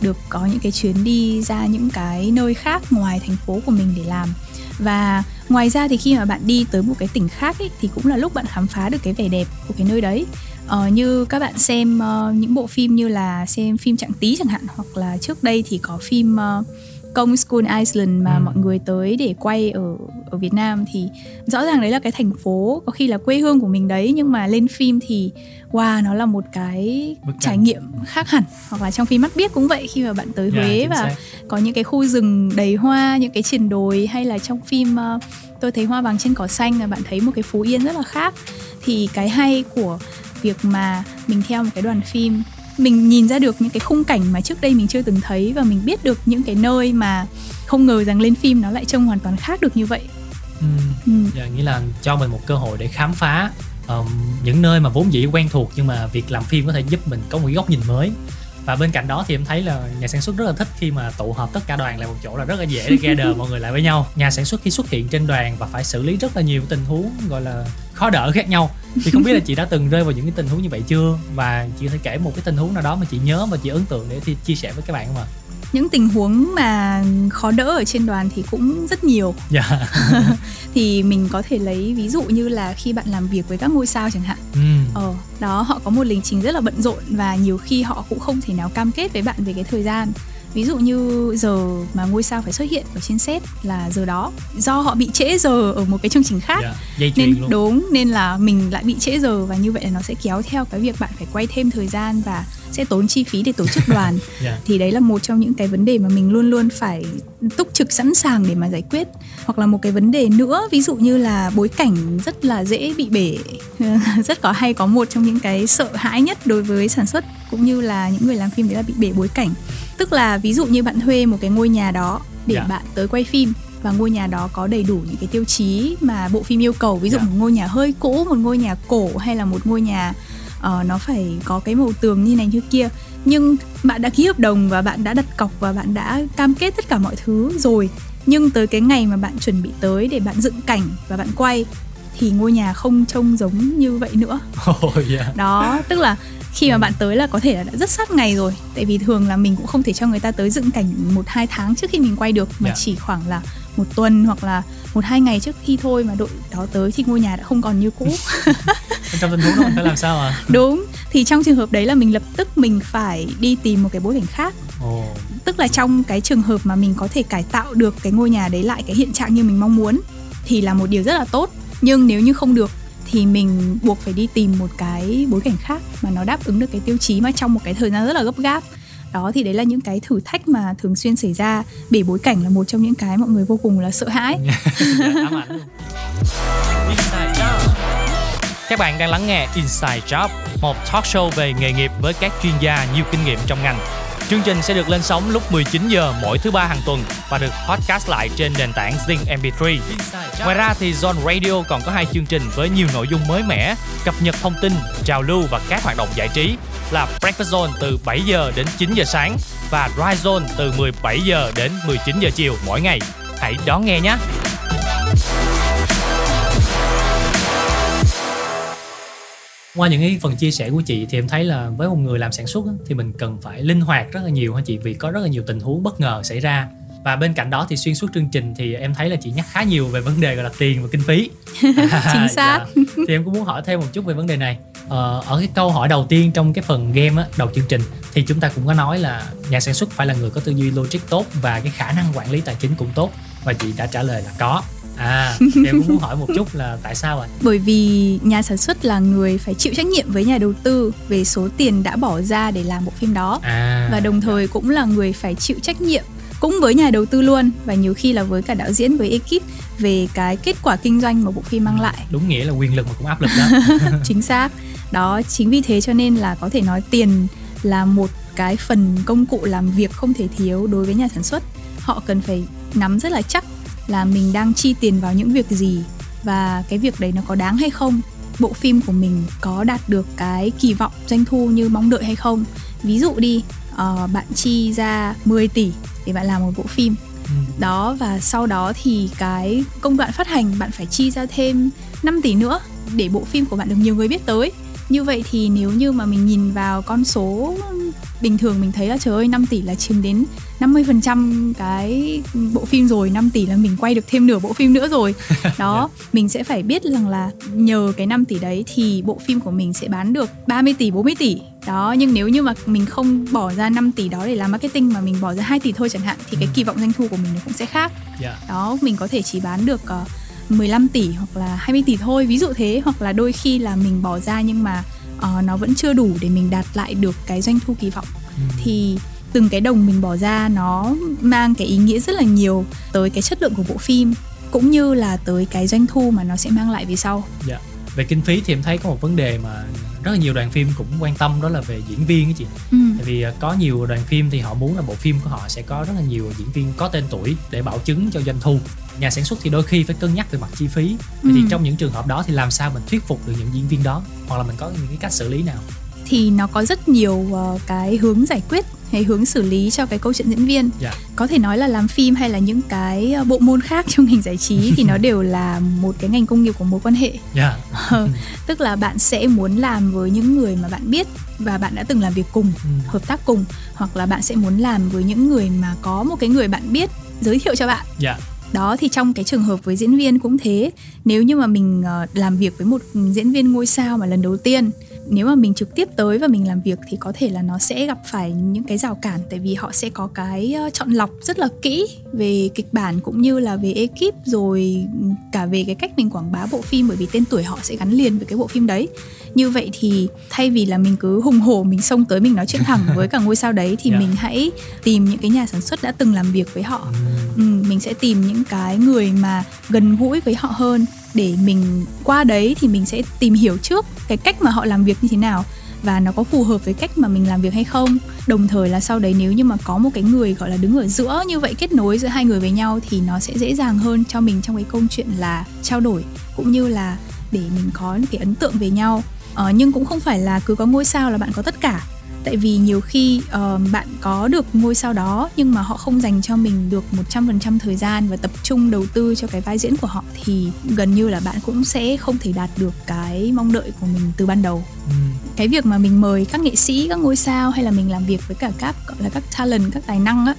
được có những cái chuyến đi ra những cái nơi khác ngoài thành phố của mình để làm. Và ngoài ra thì khi mà bạn đi tới một cái tỉnh khác ấy, thì cũng là lúc bạn khám phá được cái vẻ đẹp của cái nơi đấy. Ờ, như các bạn xem uh, những bộ phim như là xem phim Trạng Tí chẳng hạn, hoặc là trước đây thì có phim uh, Kong School Island mà ừ. mọi người tới để quay ở, ở Việt Nam, thì rõ ràng đấy là cái thành phố có khi là quê hương của mình đấy, nhưng mà lên phim thì wow, nó là một cái trải nghiệm khác hẳn. Hoặc là trong phim Mắt Biếc cũng vậy, khi mà bạn tới Huế yeah, và xác. có những cái khu rừng đầy hoa, những cái triển đồi, hay là trong phim uh, Tôi Thấy Hoa Vàng Trên Cỏ Xanh là bạn thấy một cái Phú Yên rất là khác. Thì cái hay của việc mà mình theo một cái đoàn phim, mình nhìn ra được những cái khung cảnh mà trước đây mình chưa từng thấy, và mình biết được những cái nơi mà không ngờ rằng lên phim nó lại trông hoàn toàn khác được như vậy. Ừ. Ừ. Dạ, nghĩa là cho mình một cơ hội để khám phá um, những nơi mà vốn dĩ quen thuộc, nhưng mà việc làm phim có thể giúp mình có một góc nhìn mới. Và bên cạnh đó thì em thấy là nhà sản xuất rất là thích khi mà tụ họp tất cả đoàn lại một chỗ, là rất là dễ để gather mọi người lại với nhau. Nhà sản xuất khi xuất hiện trên đoàn và phải xử lý rất là nhiều tình huống gọi là khó đỡ khác nhau, thì không biết là chị đã từng rơi vào những cái tình huống như vậy chưa, và chị có thể kể một cái tình huống nào đó mà chị nhớ và chị ấn tượng để thì chia sẻ với các bạn không ạ? Những tình huống mà khó đỡ ở trên đoàn thì cũng rất nhiều. Yeah. Thì mình có thể lấy ví dụ như là khi bạn làm việc với các ngôi sao chẳng hạn. Mm. Ờ, đó, họ có một lịch trình rất là bận rộn và nhiều khi họ cũng không thể nào cam kết với bạn về cái thời gian. Ví dụ như giờ mà ngôi sao phải xuất hiện ở trên set là giờ đó, do họ bị trễ giờ ở một cái chương trình khác. Yeah, nên luôn. Đúng, nên là mình lại bị trễ giờ, và như vậy là nó sẽ kéo theo cái việc bạn phải quay thêm thời gian và sẽ tốn chi phí để tổ chức đoàn. Yeah. Thì đấy là một trong những cái vấn đề mà mình luôn luôn phải túc trực sẵn sàng để mà giải quyết. Hoặc là một cái vấn đề nữa, ví dụ như là bối cảnh rất là dễ bị bể. Rất có hay có một trong những cái sợ hãi nhất đối với sản xuất cũng như là những người làm phim, đấy là bị bể bối cảnh. Tức là ví dụ như bạn thuê một cái ngôi nhà đó để yeah. bạn tới quay phim, và ngôi nhà đó có đầy đủ những cái tiêu chí mà bộ phim yêu cầu. Ví dụ yeah. một ngôi nhà hơi cũ, một ngôi nhà cổ, hay là một ngôi nhà uh, nó phải có cái màu tường như này như kia. Nhưng bạn đã ký hợp đồng và bạn đã đặt cọc và bạn đã cam kết tất cả mọi thứ rồi, nhưng tới cái ngày mà bạn chuẩn bị tới để bạn dựng cảnh và bạn quay thì ngôi nhà không trông giống như vậy nữa. Oh, yeah. Đó, tức là khi mà bạn tới là có thể là đã rất sát ngày rồi. Tại vì thường là mình cũng không thể cho người ta tới dựng cảnh một hai tháng trước khi mình quay được, mà yeah. chỉ khoảng là một tuần hoặc là một hai ngày trước khi thôi mà đội đó tới thì ngôi nhà đã không còn như cũ. Trong tình huống đó phải làm sao à? Đúng, thì trong trường hợp đấy là mình lập tức mình phải đi tìm một cái bối cảnh khác. Oh. Tức là trong cái trường hợp mà mình có thể cải tạo được cái ngôi nhà đấy lại cái hiện trạng như mình mong muốn thì là một điều rất là tốt. Nhưng nếu như không được thì mình buộc phải đi tìm một cái bối cảnh khác mà nó đáp ứng được cái tiêu chí mà trong một cái thời gian rất là gấp gáp. Đó thì đấy là những cái thử thách mà thường xuyên xảy ra. Bể bối cảnh là một trong những cái mọi người vô cùng là sợ hãi. Các bạn đang lắng nghe Inside Job, một talk show về nghề nghiệp với các chuyên gia nhiều kinh nghiệm trong ngành. Chương trình sẽ được lên sóng lúc mười chín giờ mỗi thứ ba hàng tuần và được podcast lại trên nền tảng Zing em pê ba. Ngoài ra thì Zone Radio còn có hai chương trình với nhiều nội dung mới mẻ, cập nhật thông tin, trào lưu và các hoạt động giải trí là Breakfast Zone từ bảy giờ đến chín giờ sáng và Drive Zone từ mười bảy giờ đến mười chín giờ chiều mỗi ngày. Hãy đón nghe nhé! Qua những cái phần chia sẻ của chị thì em thấy là với một người làm sản xuất thì mình cần phải linh hoạt rất là nhiều hả chị, vì có rất là nhiều tình huống bất ngờ xảy ra. Và bên cạnh đó thì xuyên suốt chương trình thì em thấy là chị nhắc khá nhiều về vấn đề gọi là tiền và kinh phí. À, chính xác. Dạ. Thì em cũng muốn hỏi thêm một chút về vấn đề này. Ờ, ở cái câu hỏi đầu tiên trong cái phần game á, đầu chương trình thì chúng ta cũng có nói là nhà sản xuất phải là người có tư duy logic tốt và cái khả năng quản lý tài chính cũng tốt, và chị đã trả lời là có. À, em cũng muốn hỏi một chút là tại sao ạ? À? Bởi vì nhà sản xuất là người phải chịu trách nhiệm với nhà đầu tư về số tiền đã bỏ ra để làm bộ phim đó. À, và đồng thời cũng là người phải chịu trách nhiệm cũng với nhà đầu tư luôn, và nhiều khi là với cả đạo diễn, với ekip về cái kết quả kinh doanh mà bộ phim mang lại. Đúng nghĩa là quyền lực mà cũng áp lực đó. Chính xác. Đó, chính vì thế cho nên là có thể nói tiền là một cái phần công cụ làm việc không thể thiếu đối với nhà sản xuất. Họ cần phải nắm rất là chắc là mình đang chi tiền vào những việc gì và cái việc đấy nó có đáng hay không, bộ phim của mình có đạt được cái kỳ vọng doanh thu như mong đợi hay không. Ví dụ đi, uh, bạn chi ra mười tỷ để bạn làm một bộ phim. Ừ. Đó, và sau đó thì cái công đoạn phát hành bạn phải chi ra thêm năm tỷ nữa để bộ phim của bạn được nhiều người biết tới. Như vậy thì nếu như mà mình nhìn vào con số bình thường mình thấy là trời ơi, năm tỷ là chiếm đến năm mươi phần trăm cái bộ phim rồi, năm tỷ là mình quay được thêm nửa bộ phim nữa rồi. Đó, mình sẽ phải biết rằng là nhờ cái năm tỷ đấy thì bộ phim của mình sẽ bán được ba mươi tỷ, bốn mươi tỷ. Đó, nhưng nếu như mà mình không bỏ ra năm tỷ đó để làm marketing mà mình bỏ ra hai tỷ thôi chẳng hạn thì cái kỳ vọng doanh thu của mình nó cũng sẽ khác. Đó, mình có thể chỉ bán được mười lăm tỷ hoặc là hai mươi tỷ thôi, ví dụ thế. Hoặc là đôi khi là mình bỏ ra nhưng mà uh, nó vẫn chưa đủ để mình đạt lại được cái doanh thu kỳ vọng. Ừ. Thì từng cái đồng mình bỏ ra nó mang cái ý nghĩa rất là nhiều tới cái chất lượng của bộ phim cũng như là tới cái doanh thu mà nó sẽ mang lại về sau. Dạ. Về kinh phí thì em thấy có một vấn đề mà rất là nhiều đoàn phim cũng quan tâm, đó là về diễn viên ấy chị. Ừ. Tại vì có nhiều đoàn phim thì họ muốn là bộ phim của họ sẽ có rất là nhiều diễn viên có tên tuổi để bảo chứng cho doanh thu. Nhà sản xuất thì đôi khi phải cân nhắc về mặt chi phí. Vậy ừ. thì trong những trường hợp đó thì làm sao mình thuyết phục được những diễn viên đó, hoặc là mình có những cái cách xử lý nào? Thì nó có rất nhiều cái hướng giải quyết hay hướng xử lý cho cái câu chuyện diễn viên. Yeah. Có thể nói là làm phim hay là những cái bộ môn khác trong ngành giải trí thì nó đều là một cái ngành công nghiệp của mối quan hệ. Yeah. Ờ, tức là bạn sẽ muốn làm với những người mà bạn biết và bạn đã từng làm việc cùng, mm. hợp tác cùng, hoặc là bạn sẽ muốn làm với những người mà có một cái người bạn biết giới thiệu cho bạn. Yeah. Đó, thì trong cái trường hợp với diễn viên cũng thế. Nếu như mà mình làm việc với một diễn viên ngôi sao mà lần đầu tiên, nếu mà mình trực tiếp tới và mình làm việc thì có thể là nó sẽ gặp phải những cái rào cản, tại vì họ sẽ có cái chọn lọc rất là kỹ về kịch bản cũng như là về ekip, rồi cả về cái cách mình quảng bá bộ phim, bởi vì tên tuổi họ sẽ gắn liền với cái bộ phim đấy. Như vậy thì thay vì là mình cứ hùng hổ mình xông tới mình nói chuyện thẳng với cả ngôi sao đấy thì yeah. mình hãy tìm những cái nhà sản xuất đã từng làm việc với họ. Ừ, mình sẽ tìm những cái người mà gần gũi với họ hơn, để mình qua đấy thì mình sẽ tìm hiểu trước cái cách mà họ làm việc như thế nào và nó có phù hợp với cách mà mình làm việc hay không. Đồng thời là sau đấy nếu như mà có một cái người gọi là đứng ở giữa như vậy, kết nối giữa hai người với nhau thì nó sẽ dễ dàng hơn cho mình trong cái câu chuyện là trao đổi cũng như là để mình có cái ấn tượng về nhau. Ờ, nhưng cũng không phải là cứ có ngôi sao là bạn có tất cả. Tại vì nhiều khi uh, bạn có được ngôi sao đó nhưng mà họ không dành cho mình được một trăm phần trăm thời gian và tập trung đầu tư cho cái vai diễn của họ thì gần như là bạn cũng sẽ không thể đạt được cái mong đợi của mình từ ban đầu. Ừ. Cái việc mà mình mời các nghệ sĩ, các ngôi sao hay là mình làm việc với cả các gọi là các talent, các tài năng á,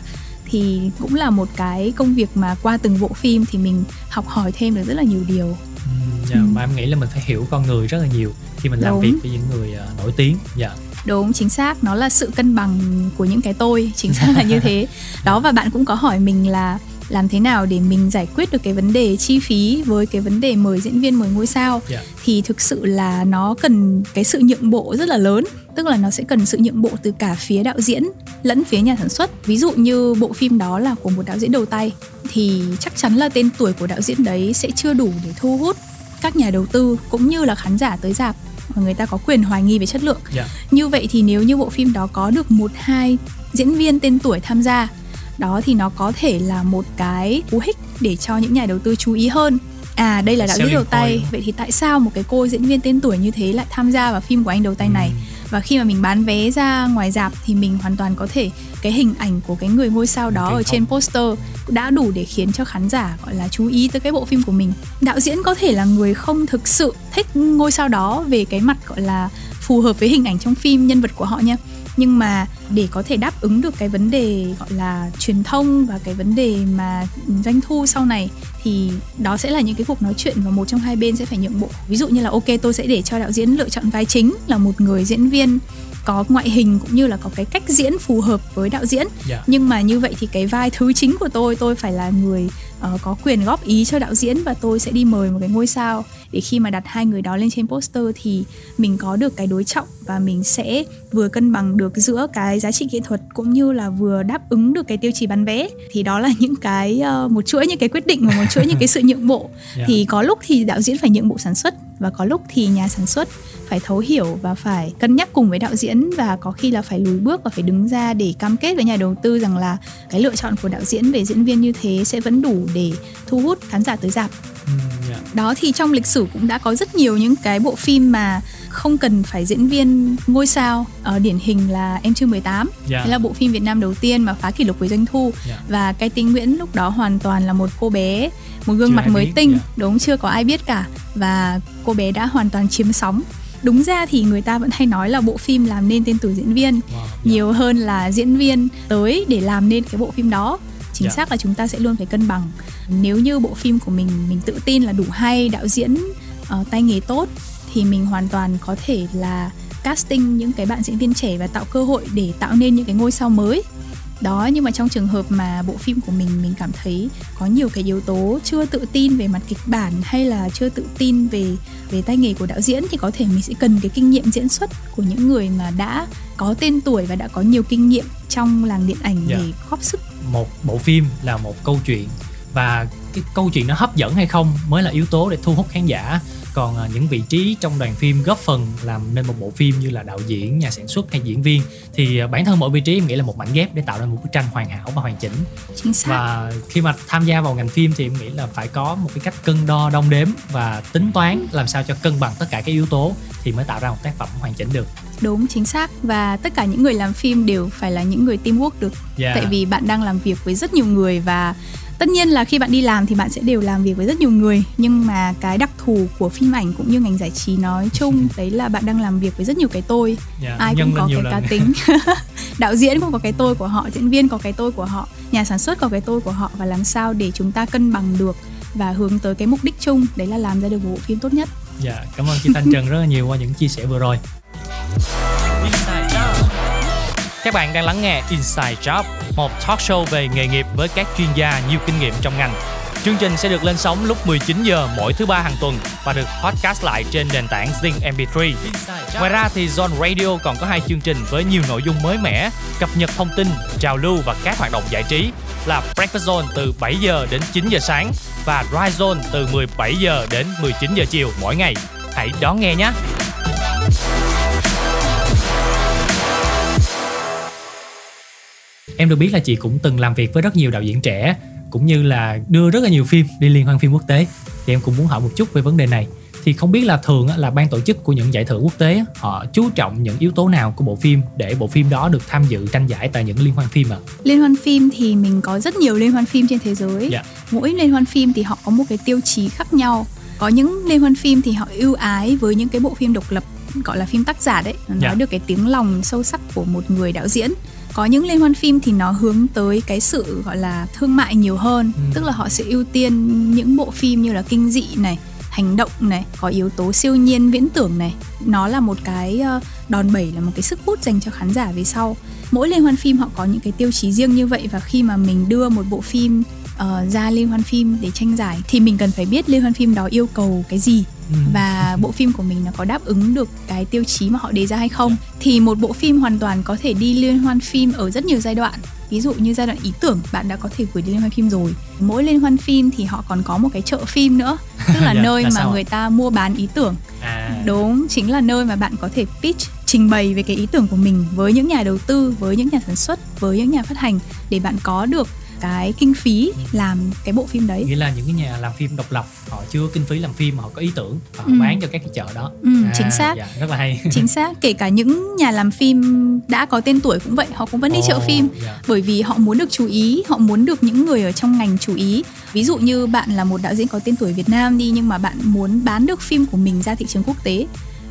thì cũng là một cái công việc mà qua từng bộ phim thì mình học hỏi thêm được rất là nhiều điều. Ừ, dạ, ừ. Mà em nghĩ là mình phải hiểu con người rất là nhiều khi mình làm Đúng. Việc với những người uh, nổi tiếng. Dạ. Đúng, chính xác, nó là sự cân bằng của những cái tôi, chính xác là như thế. Đó, và bạn cũng có hỏi mình là làm thế nào để mình giải quyết được cái vấn đề chi phí với cái vấn đề mời diễn viên, mời ngôi sao. Yeah. Thì thực sự là nó cần cái sự nhượng bộ rất là lớn. Tức là nó sẽ cần sự nhượng bộ từ cả phía đạo diễn lẫn phía nhà sản xuất. Ví dụ như bộ phim đó là của một đạo diễn đầu tay thì chắc chắn là tên tuổi của đạo diễn đấy sẽ chưa đủ để thu hút các nhà đầu tư cũng như là khán giả tới rạp. Mà người ta có quyền hoài nghi về chất lượng. Yeah. Như vậy thì nếu như bộ phim đó có được một hai diễn viên tên tuổi tham gia, đó thì nó có thể là một cái cú hích để cho những nhà đầu tư chú ý hơn. À, đây là đạo diễn đầu tay, vậy thì tại sao một cái cô diễn viên tên tuổi như thế lại tham gia vào phim của anh đầu tay này? Ừ. Và khi mà mình bán vé ra ngoài rạp thì mình hoàn toàn có thể cái hình ảnh của cái người ngôi sao đó ở trên poster đã đủ để khiến cho khán giả gọi là chú ý tới cái bộ phim của mình. Đạo diễn có thể là người không thực sự thích ngôi sao đó về cái mặt gọi là phù hợp với hình ảnh trong phim, nhân vật của họ nha. Nhưng mà để có thể đáp ứng được cái vấn đề gọi là truyền thông và cái vấn đề mà doanh thu sau này thì đó sẽ là những cái cuộc nói chuyện và một trong hai bên sẽ phải nhượng bộ. Ví dụ như là ok, tôi sẽ để cho đạo diễn lựa chọn vai chính là một người diễn viên có ngoại hình cũng như là có cái cách diễn phù hợp với đạo diễn. Yeah. Nhưng mà như vậy thì cái vai thứ chính của tôi, tôi phải là người uh, có quyền góp ý cho đạo diễn và tôi sẽ đi mời một cái ngôi sao để khi mà đặt hai người đó lên trên poster thì mình có được cái đối trọng và mình sẽ vừa cân bằng được giữa cái giá trị kỹ thuật cũng như là vừa đáp ứng được cái tiêu chí bán vé. Thì đó là những cái uh, một chuỗi những cái quyết định và một chuỗi những cái sự nhượng bộ. Yeah. Thì có lúc thì đạo diễn phải nhượng bộ sản xuất và có lúc thì nhà sản xuất phải thấu hiểu và phải cân nhắc cùng với đạo diễn và có khi là phải lùi bước và phải đứng ra để cam kết với nhà đầu tư rằng là cái lựa chọn của đạo diễn về diễn viên như thế sẽ vẫn đủ để thu hút khán giả tới rạp. Yeah. Đó thì trong lịch sử cũng đã có rất nhiều những cái bộ phim mà không cần phải diễn viên ngôi sao, ờ, điển hình là Em Chưa mười tám. Yeah. Đấy là bộ phim Việt Nam đầu tiên mà phá kỷ lục về doanh thu. Yeah. Và cái Tí Nguyễn lúc đó hoàn toàn là một cô bé, một gương chưa mặt mới biết, tinh. Yeah. Đúng, chưa có ai biết cả. Và cô bé đã hoàn toàn chiếm sóng. Đúng ra thì người ta vẫn hay nói là bộ phim làm nên tên tuổi diễn viên. Wow, yeah. Nhiều hơn là diễn viên tới để làm nên cái bộ phim đó. Chính yeah. xác là chúng ta sẽ luôn phải cân bằng. Nếu như bộ phim của mình, mình tự tin là đủ hay, đạo diễn uh, tay nghề tốt thì mình hoàn toàn có thể là casting những cái bạn diễn viên trẻ và tạo cơ hội để tạo nên những cái ngôi sao mới. Đó, nhưng mà trong trường hợp mà bộ phim của mình mình cảm thấy có nhiều cái yếu tố chưa tự tin về mặt kịch bản hay là chưa tự tin về về tay nghề của đạo diễn thì có thể mình sẽ cần cái kinh nghiệm diễn xuất của những người mà đã có tên tuổi và đã có nhiều kinh nghiệm trong làng điện ảnh. Yeah. Để góp sức. Một bộ phim là một câu chuyện và cái câu chuyện nó hấp dẫn hay không mới là yếu tố để thu hút khán giả. Còn những vị trí trong đoàn phim góp phần làm nên một bộ phim như là đạo diễn, nhà sản xuất hay diễn viên thì bản thân mỗi vị trí em nghĩ là một mảnh ghép để tạo nên một bức tranh hoàn hảo và hoàn chỉnh. Chính xác. Và khi mà tham gia vào ngành phim thì em nghĩ là phải có một cái cách cân đo đong đếm và tính toán làm sao cho cân bằng tất cả các yếu tố thì mới tạo ra một tác phẩm hoàn chỉnh được. Đúng, chính xác. Và tất cả những người làm phim đều phải là những người teamwork được. Yeah. Tại vì bạn đang làm việc với rất nhiều người và tất nhiên là khi bạn đi làm thì bạn sẽ đều làm việc với rất nhiều người. Nhưng mà cái đặc thù của phim ảnh cũng như ngành giải trí nói chung đấy là bạn đang làm việc với rất nhiều cái tôi. Yeah, ai cũng có cái cá tính. Đạo diễn cũng có cái tôi của họ, diễn viên có cái tôi của họ, nhà sản xuất có cái tôi của họ. Và làm sao để chúng ta cân bằng được và hướng tới cái mục đích chung, đấy là làm ra được một bộ phim tốt nhất. Dạ, yeah, cảm ơn chị Thanh Trần rất là nhiều qua những chia sẻ vừa rồi. Các bạn đang lắng nghe Inside Job, một talk show về nghề nghiệp với các chuyên gia nhiều kinh nghiệm trong ngành. Chương trình sẽ được lên sóng lúc mười chín giờ mỗi thứ ba hàng tuần và được podcast lại trên nền tảng Zing em pê ba. Ngoài ra thì Zone Radio còn có hai chương trình với nhiều nội dung mới mẻ, cập nhật thông tin, trào lưu và các hoạt động giải trí là Breakfast Zone từ bảy giờ đến chín giờ sáng và Rise Zone từ mười bảy giờ đến mười chín giờ chiều mỗi ngày. Hãy đón nghe nhé! Em được biết là chị cũng từng làm việc với rất nhiều đạo diễn trẻ cũng như là đưa rất là nhiều phim đi liên hoan phim quốc tế. Thì em cũng muốn hỏi một chút về vấn đề này. Thì không biết là thường là ban tổ chức của những giải thưởng quốc tế họ chú trọng những yếu tố nào của bộ phim để bộ phim đó được tham dự tranh giải tại những liên hoan phim ạ? À? Liên hoan phim thì mình có rất nhiều liên hoan phim trên thế giới. Yeah. Mỗi liên hoan phim thì họ có một cái tiêu chí khác nhau. Có những liên hoan phim thì họ ưu ái với những cái bộ phim độc lập, gọi là phim tác giả đấy, nó nói yeah. được cái tiếng lòng sâu sắc của một người đạo diễn. Có những liên hoan phim thì nó hướng tới cái sự gọi là thương mại nhiều hơn, ừ. tức là họ sẽ ưu tiên những bộ phim như là kinh dị này, hành động này, có yếu tố siêu nhiên viễn tưởng này. Nó là một cái đòn bẩy, là một cái sức hút dành cho khán giả về sau. Mỗi liên hoan phim họ có những cái tiêu chí riêng như vậy, và khi mà mình đưa một bộ phim uh, ra liên hoan phim để tranh giải thì mình cần phải biết liên hoan phim đó yêu cầu cái gì, và bộ phim của mình nó có đáp ứng được cái tiêu chí mà họ đề ra hay không. Thì một bộ phim hoàn toàn có thể đi liên hoan phim ở rất nhiều giai đoạn. Ví dụ như giai đoạn ý tưởng, bạn đã có thể gửi đi liên hoan phim rồi. Mỗi liên hoan phim thì họ còn có một cái chợ phim nữa, tức là yeah, nơi mà người ta mua bán ý tưởng. à. Đúng, chính là nơi mà bạn có thể pitch, trình bày về cái ý tưởng của mình với những nhà đầu tư, với những nhà sản xuất, với những nhà phát hành, để bạn có được cái kinh phí làm cái bộ phim đấy. Nghĩa là những cái nhà làm phim độc lập, họ chưa kinh phí làm phim mà họ có ý tưởng, họ ừ. bán cho các cái chợ đó. ừ, à, Chính xác, dạ, rất là hay. Chính xác, kể cả những nhà làm phim đã có tên tuổi cũng vậy, họ cũng vẫn đi oh, chợ phim. yeah. Bởi vì họ muốn được chú ý, họ muốn được những người ở trong ngành chú ý. Ví dụ như bạn là một đạo diễn có tên tuổi Việt Nam đi, nhưng mà bạn muốn bán được phim của mình ra thị trường quốc tế.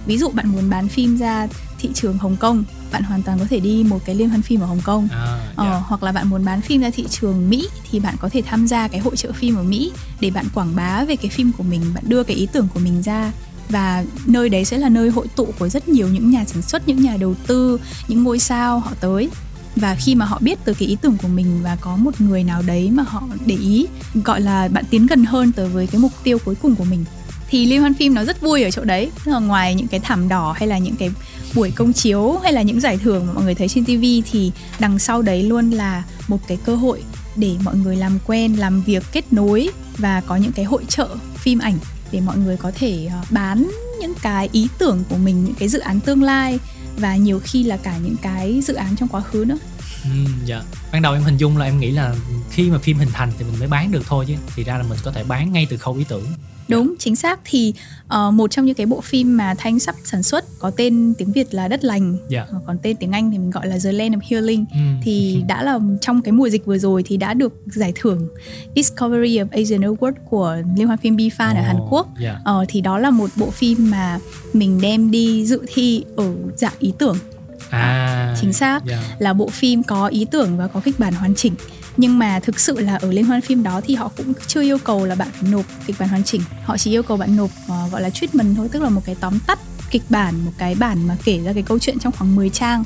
Ví dụ bạn muốn bán phim ra thị trường Hồng Kông, bạn hoàn toàn có thể đi một cái liên hoan phim ở Hồng Kông. à, yeah. ờ, Hoặc là bạn muốn bán phim ra thị trường Mỹ thì bạn có thể tham gia cái hội chợ phim ở Mỹ để bạn quảng bá về cái phim của mình, bạn đưa cái ý tưởng của mình ra. Và nơi đấy sẽ là nơi hội tụ của rất nhiều những nhà sản xuất, những nhà đầu tư, những ngôi sao họ tới. Và khi mà họ biết từ cái ý tưởng của mình và có một người nào đấy mà họ để ý, gọi là bạn tiến gần hơn tới với cái mục tiêu cuối cùng của mình. Thì liên hoan phim nó rất vui ở chỗ đấy. Ngoài những cái thảm đỏ hay là những cái buổi công chiếu hay là những giải thưởng mà mọi người thấy trên ti vi, thì đằng sau đấy luôn là một cái cơ hội để mọi người làm quen, làm việc, kết nối. Và có những cái hội chợ phim ảnh để mọi người có thể bán những cái ý tưởng của mình, những cái dự án tương lai, và nhiều khi là cả những cái dự án trong quá khứ nữa. Ừ, dạ. Ban đầu em hình dung là em nghĩ là khi mà phim hình thành thì mình mới bán được thôi, chứ thì ra là mình có thể bán ngay từ khâu ý tưởng. Đúng, chính xác. Thì uh, một trong những cái bộ phim mà Thanh sắp sản xuất có tên tiếng Việt là Đất Lành, yeah. còn tên tiếng Anh thì mình gọi là The Land of Healing. ừ. Thì đã là trong cái mùa dịch vừa rồi thì đã được giải thưởng Discovery of Asian Award của liên hoan phim bi fan oh, ở Hàn Quốc. yeah. uh, Thì đó là một bộ phim mà mình đem đi dự thi ở dạng ý tưởng. à, Chính xác, yeah. là bộ phim có ý tưởng và có kịch bản hoàn chỉnh. Nhưng mà thực sự là ở liên hoan phim đó thì họ cũng chưa yêu cầu là bạn phải nộp kịch bản hoàn chỉnh. Họ chỉ yêu cầu bạn nộp uh, gọi là treatment thôi, tức là một cái tóm tắt kịch bản, một cái bản mà kể ra cái câu chuyện trong khoảng mười trang.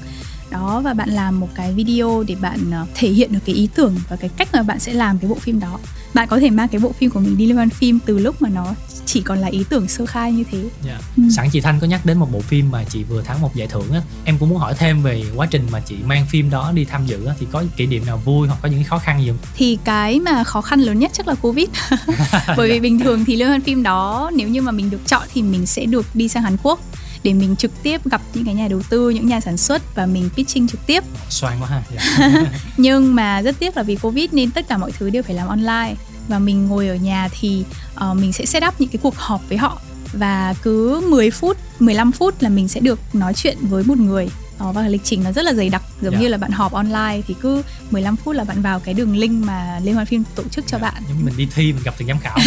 Đó, và bạn làm một cái video để bạn uh, thể hiện được cái ý tưởng và cái cách mà bạn sẽ làm cái bộ phim đó. Bạn có thể mang cái bộ phim của mình đi liên hoan phim từ lúc mà nó chỉ còn là ý tưởng sơ khai như thế. yeah. ừ. Sẵn chị Thanh có nhắc đến một bộ phim mà chị vừa thắng một giải thưởng á, em cũng muốn hỏi thêm về quá trình mà chị mang phim đó đi tham dự á, thì có kỷ niệm nào vui hoặc có những khó khăn gì không? Thì cái mà khó khăn lớn nhất chắc là Covid. Bởi vì bình thường thì liên hoan phim đó, nếu như mà mình được chọn thì mình sẽ được đi sang Hàn Quốc để mình trực tiếp gặp những cái nhà đầu tư, những nhà sản xuất và mình pitching trực tiếp. Xoang quá ha. Nhưng mà rất tiếc là vì Covid nên tất cả mọi thứ đều phải làm online. Và mình ngồi ở nhà thì uh, mình sẽ set up những cái cuộc họp với họ. Và cứ mười phút, mười lăm phút là mình sẽ được nói chuyện với một người. Đó, và lịch trình nó rất là dày đặc, giống yeah. như là bạn họp online thì cứ mười lăm phút là bạn vào cái đường link mà liên hoan phim tổ chức cho yeah. bạn. Giống như mình đi thi mình gặp từng giám khảo.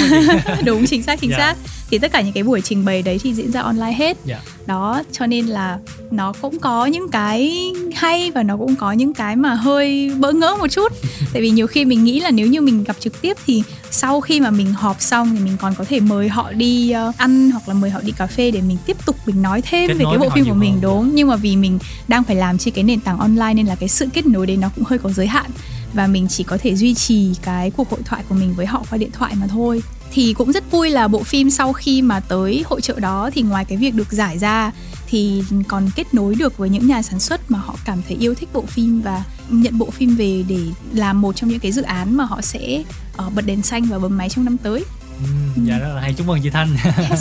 Đúng, chính xác, chính yeah. xác. Thì tất cả những cái buổi trình bày đấy thì diễn ra online hết. yeah. Đó, cho nên là nó cũng có những cái hay và nó cũng có những cái mà hơi bỡ ngỡ một chút. Tại vì nhiều khi mình nghĩ là nếu như mình gặp trực tiếp thì sau khi mà mình họp xong thì mình còn có thể mời họ đi ăn hoặc là mời họ đi cà phê để mình tiếp tục mình nói thêm kết về cái bộ phim của mình. Đúng, nhưng mà vì mình đang phải làm trên cái nền tảng online nên là cái sự kết nối đấy nó cũng hơi có giới hạn. Và mình chỉ có thể duy trì cái cuộc hội thoại của mình với họ qua điện thoại mà thôi. Thì cũng rất vui là bộ phim sau khi mà tới hội chợ đó thì ngoài cái việc được giải ra thì còn kết nối được với những nhà sản xuất mà họ cảm thấy yêu thích bộ phim và nhận bộ phim về để làm một trong những cái dự án mà họ sẽ uh, bật đèn xanh và bấm máy trong năm tới. Ừ, dạ rất là hay, chúc mừng chị Thanh.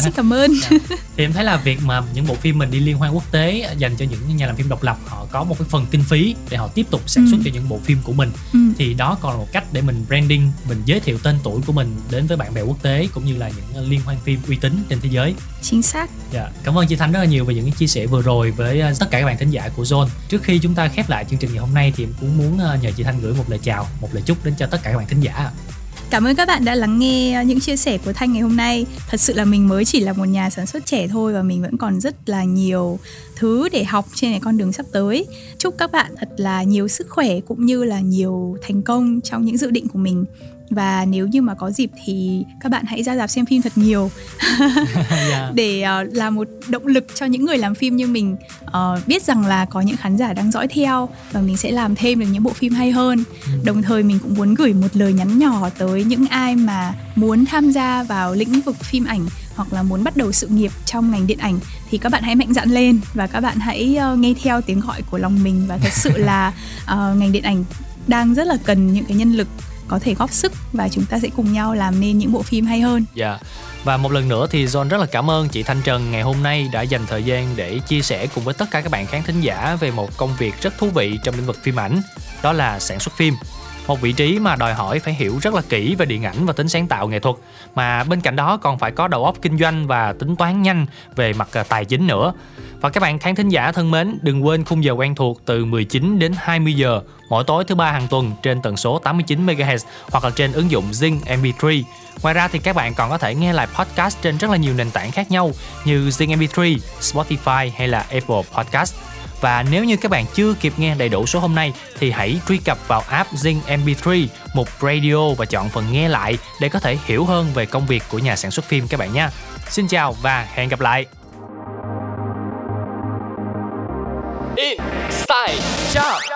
Xin cảm ơn. Dạ. Thì em thấy là việc mà những bộ phim mình đi liên hoan quốc tế dành cho những nhà làm phim độc lập, họ có một cái phần kinh phí để họ tiếp tục sản xuất ừ. cho những bộ phim của mình. ừ. Thì đó còn là một cách để mình branding, mình giới thiệu tên tuổi của mình đến với bạn bè quốc tế cũng như là những liên hoan phim uy tín trên thế giới. Chính xác. Dạ. Cảm ơn chị Thanh rất là nhiều về những chia sẻ vừa rồi với tất cả các bạn thính giả của Zone. Trước khi chúng ta khép lại chương trình ngày hôm nay thì em cũng muốn nhờ chị Thanh gửi một lời chào, một lời chúc đến cho tất cả các bạn thính giả. Cảm ơn các bạn đã lắng nghe những chia sẻ của Thanh ngày hôm nay. Thật sự là mình mới chỉ là một nhà sản xuất trẻ thôi và mình vẫn còn rất là nhiều thứ để học trên con đường sắp tới. Chúc các bạn thật là nhiều sức khỏe cũng như là nhiều thành công trong những dự định của mình. Và nếu như mà có dịp thì các bạn hãy ra rạp xem phim thật nhiều yeah. Để uh, là một động lực cho những người làm phim như mình, uh, biết rằng là có những khán giả đang dõi theo và mình sẽ làm thêm được những bộ phim hay hơn. ừ. Đồng thời mình cũng muốn gửi một lời nhắn nhỏ tới những ai mà muốn tham gia vào lĩnh vực phim ảnh hoặc là muốn bắt đầu sự nghiệp trong ngành điện ảnh, thì các bạn hãy mạnh dạn lên và các bạn hãy uh, nghe theo tiếng gọi của lòng mình. Và thật sự là uh, ngành điện ảnh đang rất là cần những cái nhân lực có thể góp sức và chúng ta sẽ cùng nhau làm nên những bộ phim hay hơn. Dạ. Yeah. Và một lần nữa thì Zone rất là cảm ơn chị Thanh Trần ngày hôm nay đã dành thời gian để chia sẻ cùng với tất cả các bạn khán thính giả về một công việc rất thú vị trong lĩnh vực phim ảnh, đó là sản xuất phim. Một vị trí mà đòi hỏi phải hiểu rất là kỹ về điện ảnh và tính sáng tạo nghệ thuật, mà bên cạnh đó còn phải có đầu óc kinh doanh và tính toán nhanh về mặt tài chính nữa. Và các bạn khán thính giả thân mến, đừng quên khung giờ quen thuộc từ mười chín đến hai mươi giờ mỗi tối thứ ba hàng tuần trên tần số tám mươi chín mê ga héc hoặc là trên ứng dụng Zing em pê ba. Ngoài ra thì các bạn còn có thể nghe lại podcast trên rất là nhiều nền tảng khác nhau như Zing em pê ba, Spotify hay là Apple Podcast. Và nếu như các bạn chưa kịp nghe đầy đủ số hôm nay thì hãy truy cập vào app Zing em pê ba, mục Radio và chọn phần nghe lại để có thể hiểu hơn về công việc của nhà sản xuất phim các bạn nhé. Xin chào và hẹn gặp lại. Inside Job.